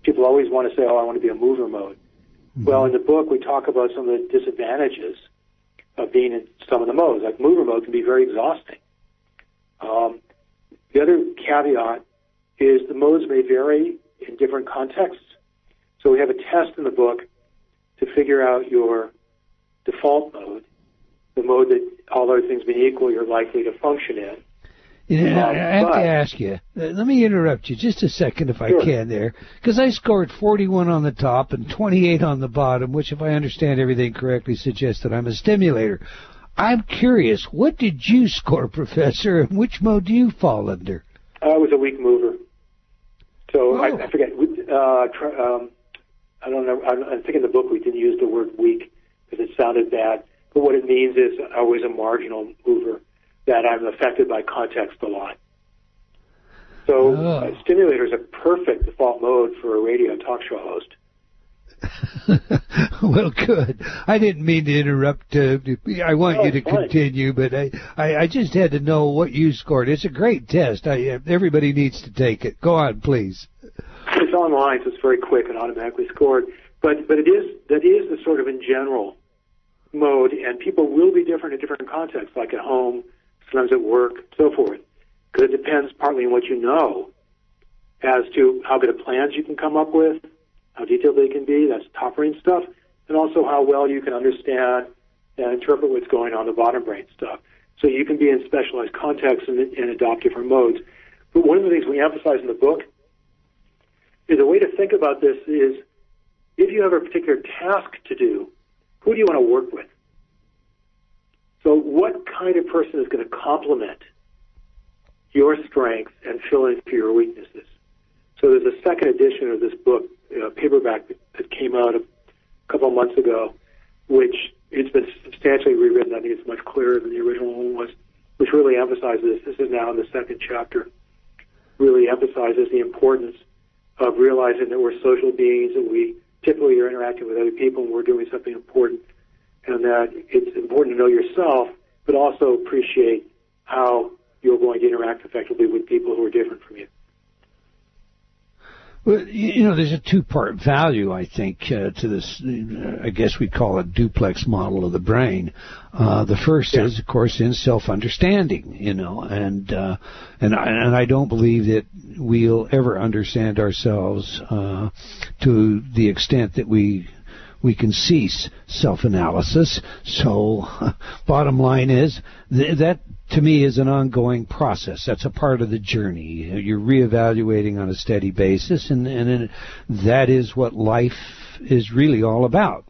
People always want to say, oh, I want to be a mover mode. Mm-hmm. Well, in the book, we talk about some of the disadvantages of being in some of the modes. Like mover mode can be very exhausting. The other caveat is the modes may vary in different contexts. So we have a test in the book to figure out your default mode, the mode that all other things being equal, you're likely to function in. Yeah, I have to ask you, let me interrupt you just a second if I can there, because I scored 41 on the top and 28 on the bottom, which, if I understand everything correctly, suggests that I'm a stimulator. I'm curious, what did you score, Professor, and which mode do you fall under? I was a weak mover. So I forget. I don't know. I think in the book we didn't use the word weak because it sounded bad. But what it means is I was a marginal mover, that I'm affected by context a lot. So stimulator is a perfect default mode for a radio talk show host. Well, good. I didn't mean to interrupt. I want you to continue, but I just had to know what you scored. It's a great test. Everybody needs to take it. Go on, please. It's online, so it's very quick and automatically scored. But that is the sort of in general mode, and people will be different in different contexts, like at home, sometimes at work, so forth, because it depends partly on what you know as to how good of plans you can come up with, how detailed they can be, that's top brain stuff, and also how well you can understand and interpret what's going on in the bottom brain stuff. So you can be in specialized contexts and adopt different modes. But one of the things we emphasize in the book is a way to think about this is, if you have a particular task to do, who do you want to work with? So what kind of person is going to complement your strengths and fill in for your weaknesses? So there's a second edition of this book, paperback, that came out a couple months ago, which it's been substantially rewritten. I think it's much clearer than the original one was, which really emphasizes this. This is now in the second chapter. Really emphasizes the importance of realizing that we're social beings, and we typically are interacting with other people, and we're doing something important, and that it's important to know yourself, but also appreciate how you're going to interact effectively with people who are different from you. Well, you know, there's a two-part value, I think, to this, I guess we call it duplex model of the brain. The first is, of course, in self-understanding, you know, and I don't believe that we'll ever understand ourselves to the extent that we can cease self-analysis. So bottom line is that, to me, is an ongoing process. That's a part of the journey. You're reevaluating on a steady basis, and that is what life is really all about.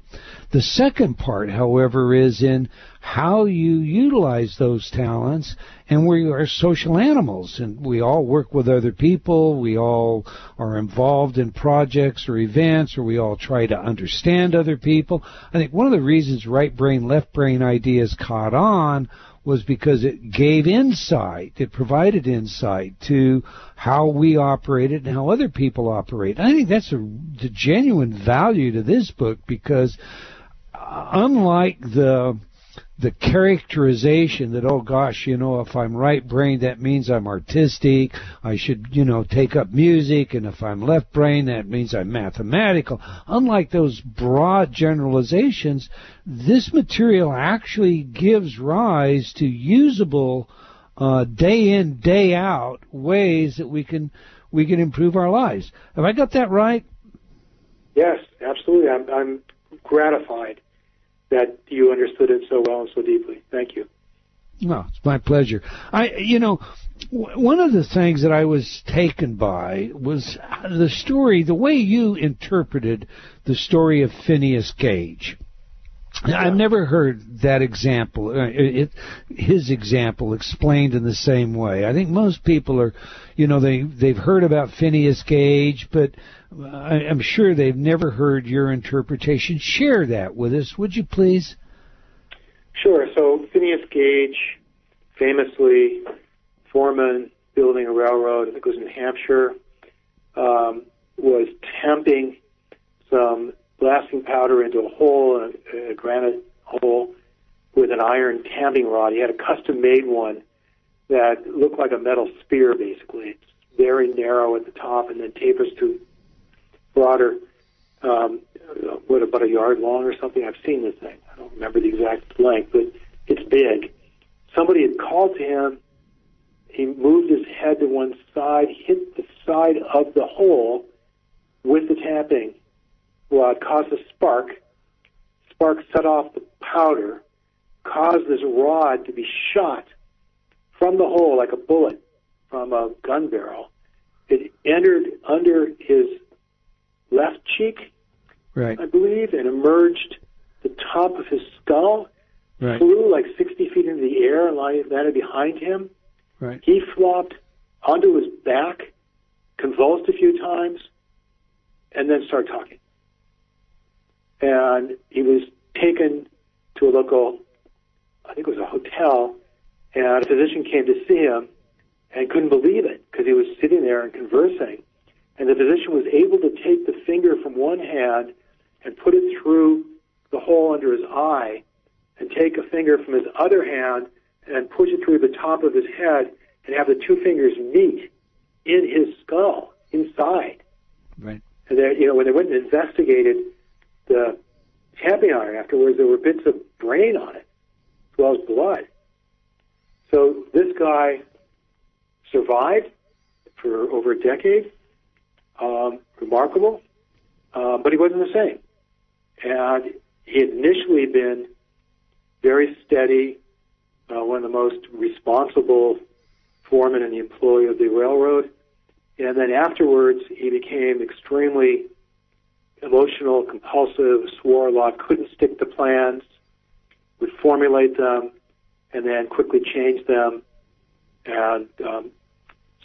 The second part, however, is in how you utilize those talents, and we are social animals, and we all work with other people, we all are involved in projects or events, or we all try to understand other people. I think one of the reasons right brain, left brain ideas caught on was because it gave insight, it provided insight to how we operated and how other people operate. I think that's the genuine value to this book, because unlike the characterization that, oh gosh, you know, if I'm right-brained, that means I'm artistic, I should, you know, take up music, and if I'm left-brained, that means I'm mathematical. Unlike those broad generalizations, this material actually gives rise to usable, day in, day out ways that we can improve our lives. Have I got that right? Yes, absolutely. I'm gratified that you understood it so well and so deeply. Thank you. Well, it's my pleasure. One of the things that I was taken by was the story, the way you interpreted the story of Phineas Gage. Now, I've never heard that example, his example explained in the same way. I think most people are, you know, they've heard about Phineas Gage, but I'm sure they've never heard your interpretation. Share that with us, would you please? Sure. So Phineas Gage, famously foreman building a railroad, I think it was in New Hampshire, was tamping some blasting powder into a hole, a granite hole, with an iron tamping rod. He had a custom-made one that looked like a metal spear, basically. It's very narrow at the top and then tapers to broader, about a yard long or something. I've seen this thing. I don't remember the exact length, but it's big. Somebody had called to him. He moved his head to one side, hit the side of the hole with the tapping. Well, it caused a spark. Spark set off the powder, caused this rod to be shot from the hole like a bullet from a gun barrel. It entered under his left cheek, right, I believe, and emerged the top of his skull, right, flew like 60 feet into the air and landed behind him. Right. He flopped onto his back, convulsed a few times, and then started talking. And he was taken to a local, I think it was a hotel, and a physician came to see him and couldn't believe it because he was sitting there and conversing. And the physician was able to take the finger from one hand and put it through the hole under his eye and take a finger from his other hand and push it through the top of his head and have the two fingers meet in his skull, inside. Right. And then, when they went and investigated the tapping on it afterwards, there were bits of brain on it, as well as blood. So this guy survived for over a decade. Remarkable. But he wasn't the same. And he had initially been very steady, one of the most responsible foremen and the employee of the railroad. And then afterwards, he became extremely emotional, compulsive, swore a lot, couldn't stick to plans, would formulate them, and then quickly change them, and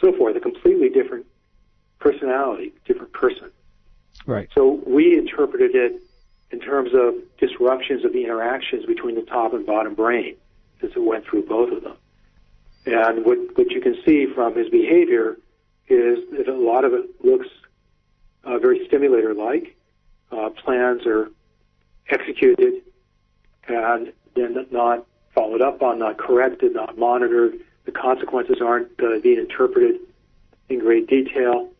so forth. A completely different personality, different person. Right. So we interpreted it in terms of disruptions of the interactions between the top and bottom brain, as it went through both of them. And what you can see from his behavior is that a lot of it looks very stimulator-like. Plans are executed and then not followed up on, not corrected, not monitored. The consequences aren't being interpreted in great detail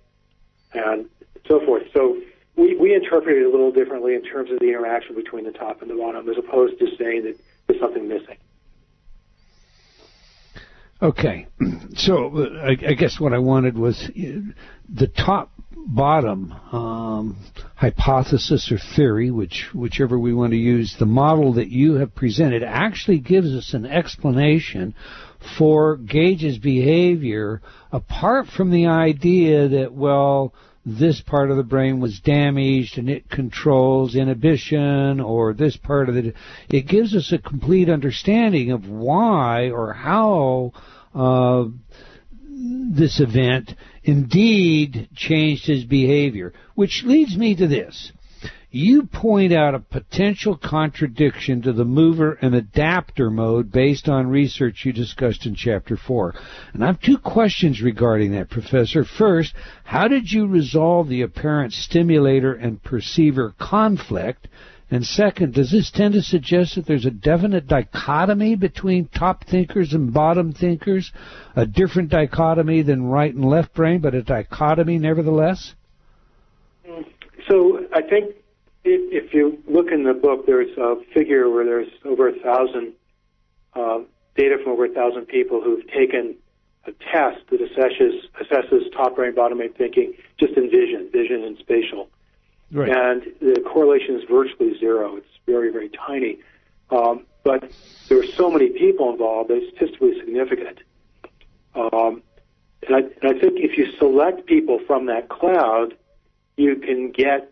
and so forth. So we interpret it a little differently in terms of the interaction between the top and the bottom, as opposed to saying that there's something missing. Okay, so I guess what I wanted was the top-bottom hypothesis or theory, whichever we want to use. The model that you have presented actually gives us an explanation for Gage's behavior, apart from the idea that, well, this part of the brain was damaged and it controls inhibition, or this part of it. It gives us a complete understanding of why or how this event indeed changed his behavior, which leads me to this. You point out a potential contradiction to the mover and adapter mode based on research you discussed in Chapter 4. And I have two questions regarding that, Professor. First, how did you resolve the apparent stimulator and perceiver conflict? And second, does this tend to suggest that there's a definite dichotomy between top thinkers and bottom thinkers, a different dichotomy than right and left brain, but a dichotomy nevertheless? So I think, if you look in the book, there's a figure where there's over 1,000 data from over 1,000 people who've taken a test that assesses top brain, bottom brain thinking just in vision and spatial. Right. And the correlation is virtually zero. It's very, very tiny. But there were so many people involved that it's statistically significant. And I think if you select people from that cloud, you can get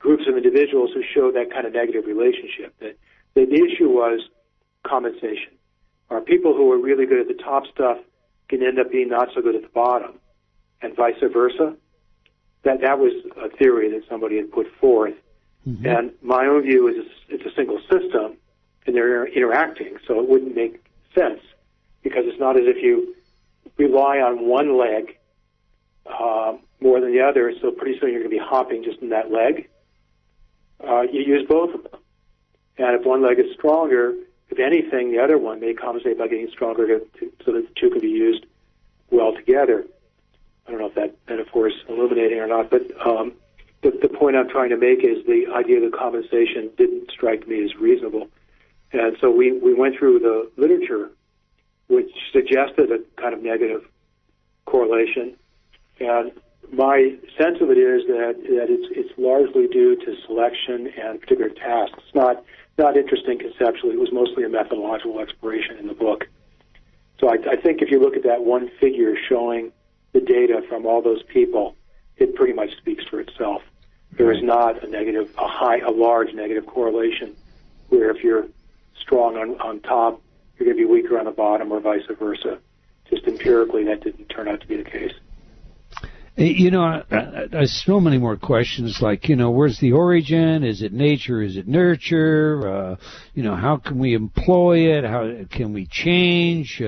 groups of individuals who show that kind of negative relationship. That the issue was compensation. Our people who are really good at the top stuff can end up being not so good at the bottom, and vice versa. That was a theory that somebody had put forth. Mm-hmm. And my own view is it's a single system, and they're interacting, so it wouldn't make sense, because it's not as if you rely on one leg more than the other, so pretty soon you're going to be hopping just in that leg. You use both of them. And if one leg is stronger, if anything, the other one may compensate by getting stronger so that the two can be used well together. I don't know if that metaphor is illuminating or not, but the point I'm trying to make is the idea of the compensation didn't strike me as reasonable. And so we went through the literature which suggested a kind of negative correlation. And my sense of it is that it's largely due to selection and particular tasks. It's not interesting conceptually. It was mostly a methodological exploration in the book. So I think if you look at that one figure showing the data from all those people, it pretty much speaks for itself. There is not a large negative correlation where if you're strong on top, you're going to be weaker on the bottom or vice versa. Just empirically, that didn't turn out to be the case. You know, there's so many more questions like, you know, where's the origin? Is it nature? Is it nurture? You know, how can we employ it? How can we change?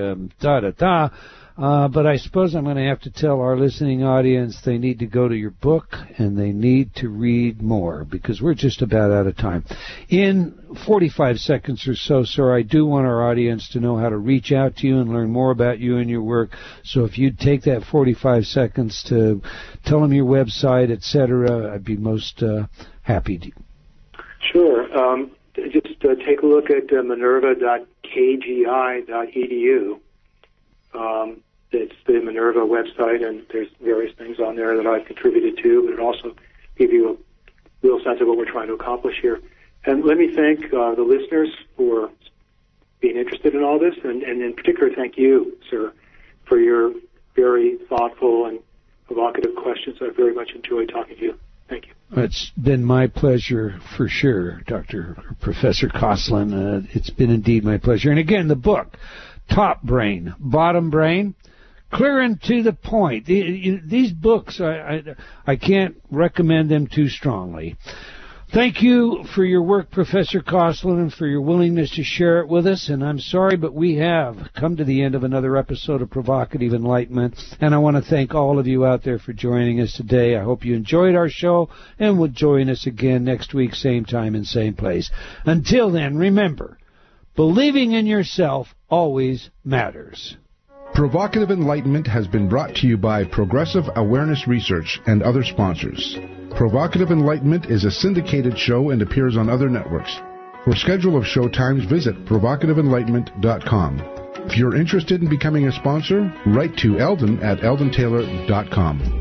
But I suppose I'm going to have to tell our listening audience they need to go to your book and they need to read more because we're just about out of time. In 45 seconds or so, sir, I do want our audience to know how to reach out to you and learn more about you and your work. So if you'd take that 45 seconds to tell them your website, etc., I'd be most happy to. Sure. Just take a look at minerva.kgi.edu. It's the Minerva website, and there's various things on there that I've contributed to, but it also gives you a real sense of what we're trying to accomplish here. And let me thank the listeners for being interested in all this, and in particular, thank you, sir, for your very thoughtful and provocative questions. I very much enjoyed talking to you. Thank you. It's been my pleasure for sure, Dr. Professor Kosslyn. It's been indeed my pleasure. And again, the book, Top Brain, Bottom Brain, clear and to the point. These books, I can't recommend them too strongly. Thank you for your work, Professor Kosslyn, and for your willingness to share it with us. And I'm sorry, but we have come to the end of another episode of Provocative Enlightenment. And I want to thank all of you out there for joining us today. I hope you enjoyed our show and will join us again next week, same time and same place. Until then, remember, believing in yourself always matters. Provocative Enlightenment has been brought to you by Progressive Awareness Research and other sponsors. Provocative Enlightenment is a syndicated show and appears on other networks. For schedule of show times, visit ProvocativeEnlightenment.com. If you're interested in becoming a sponsor, write to Eldon at eldentaylor.com.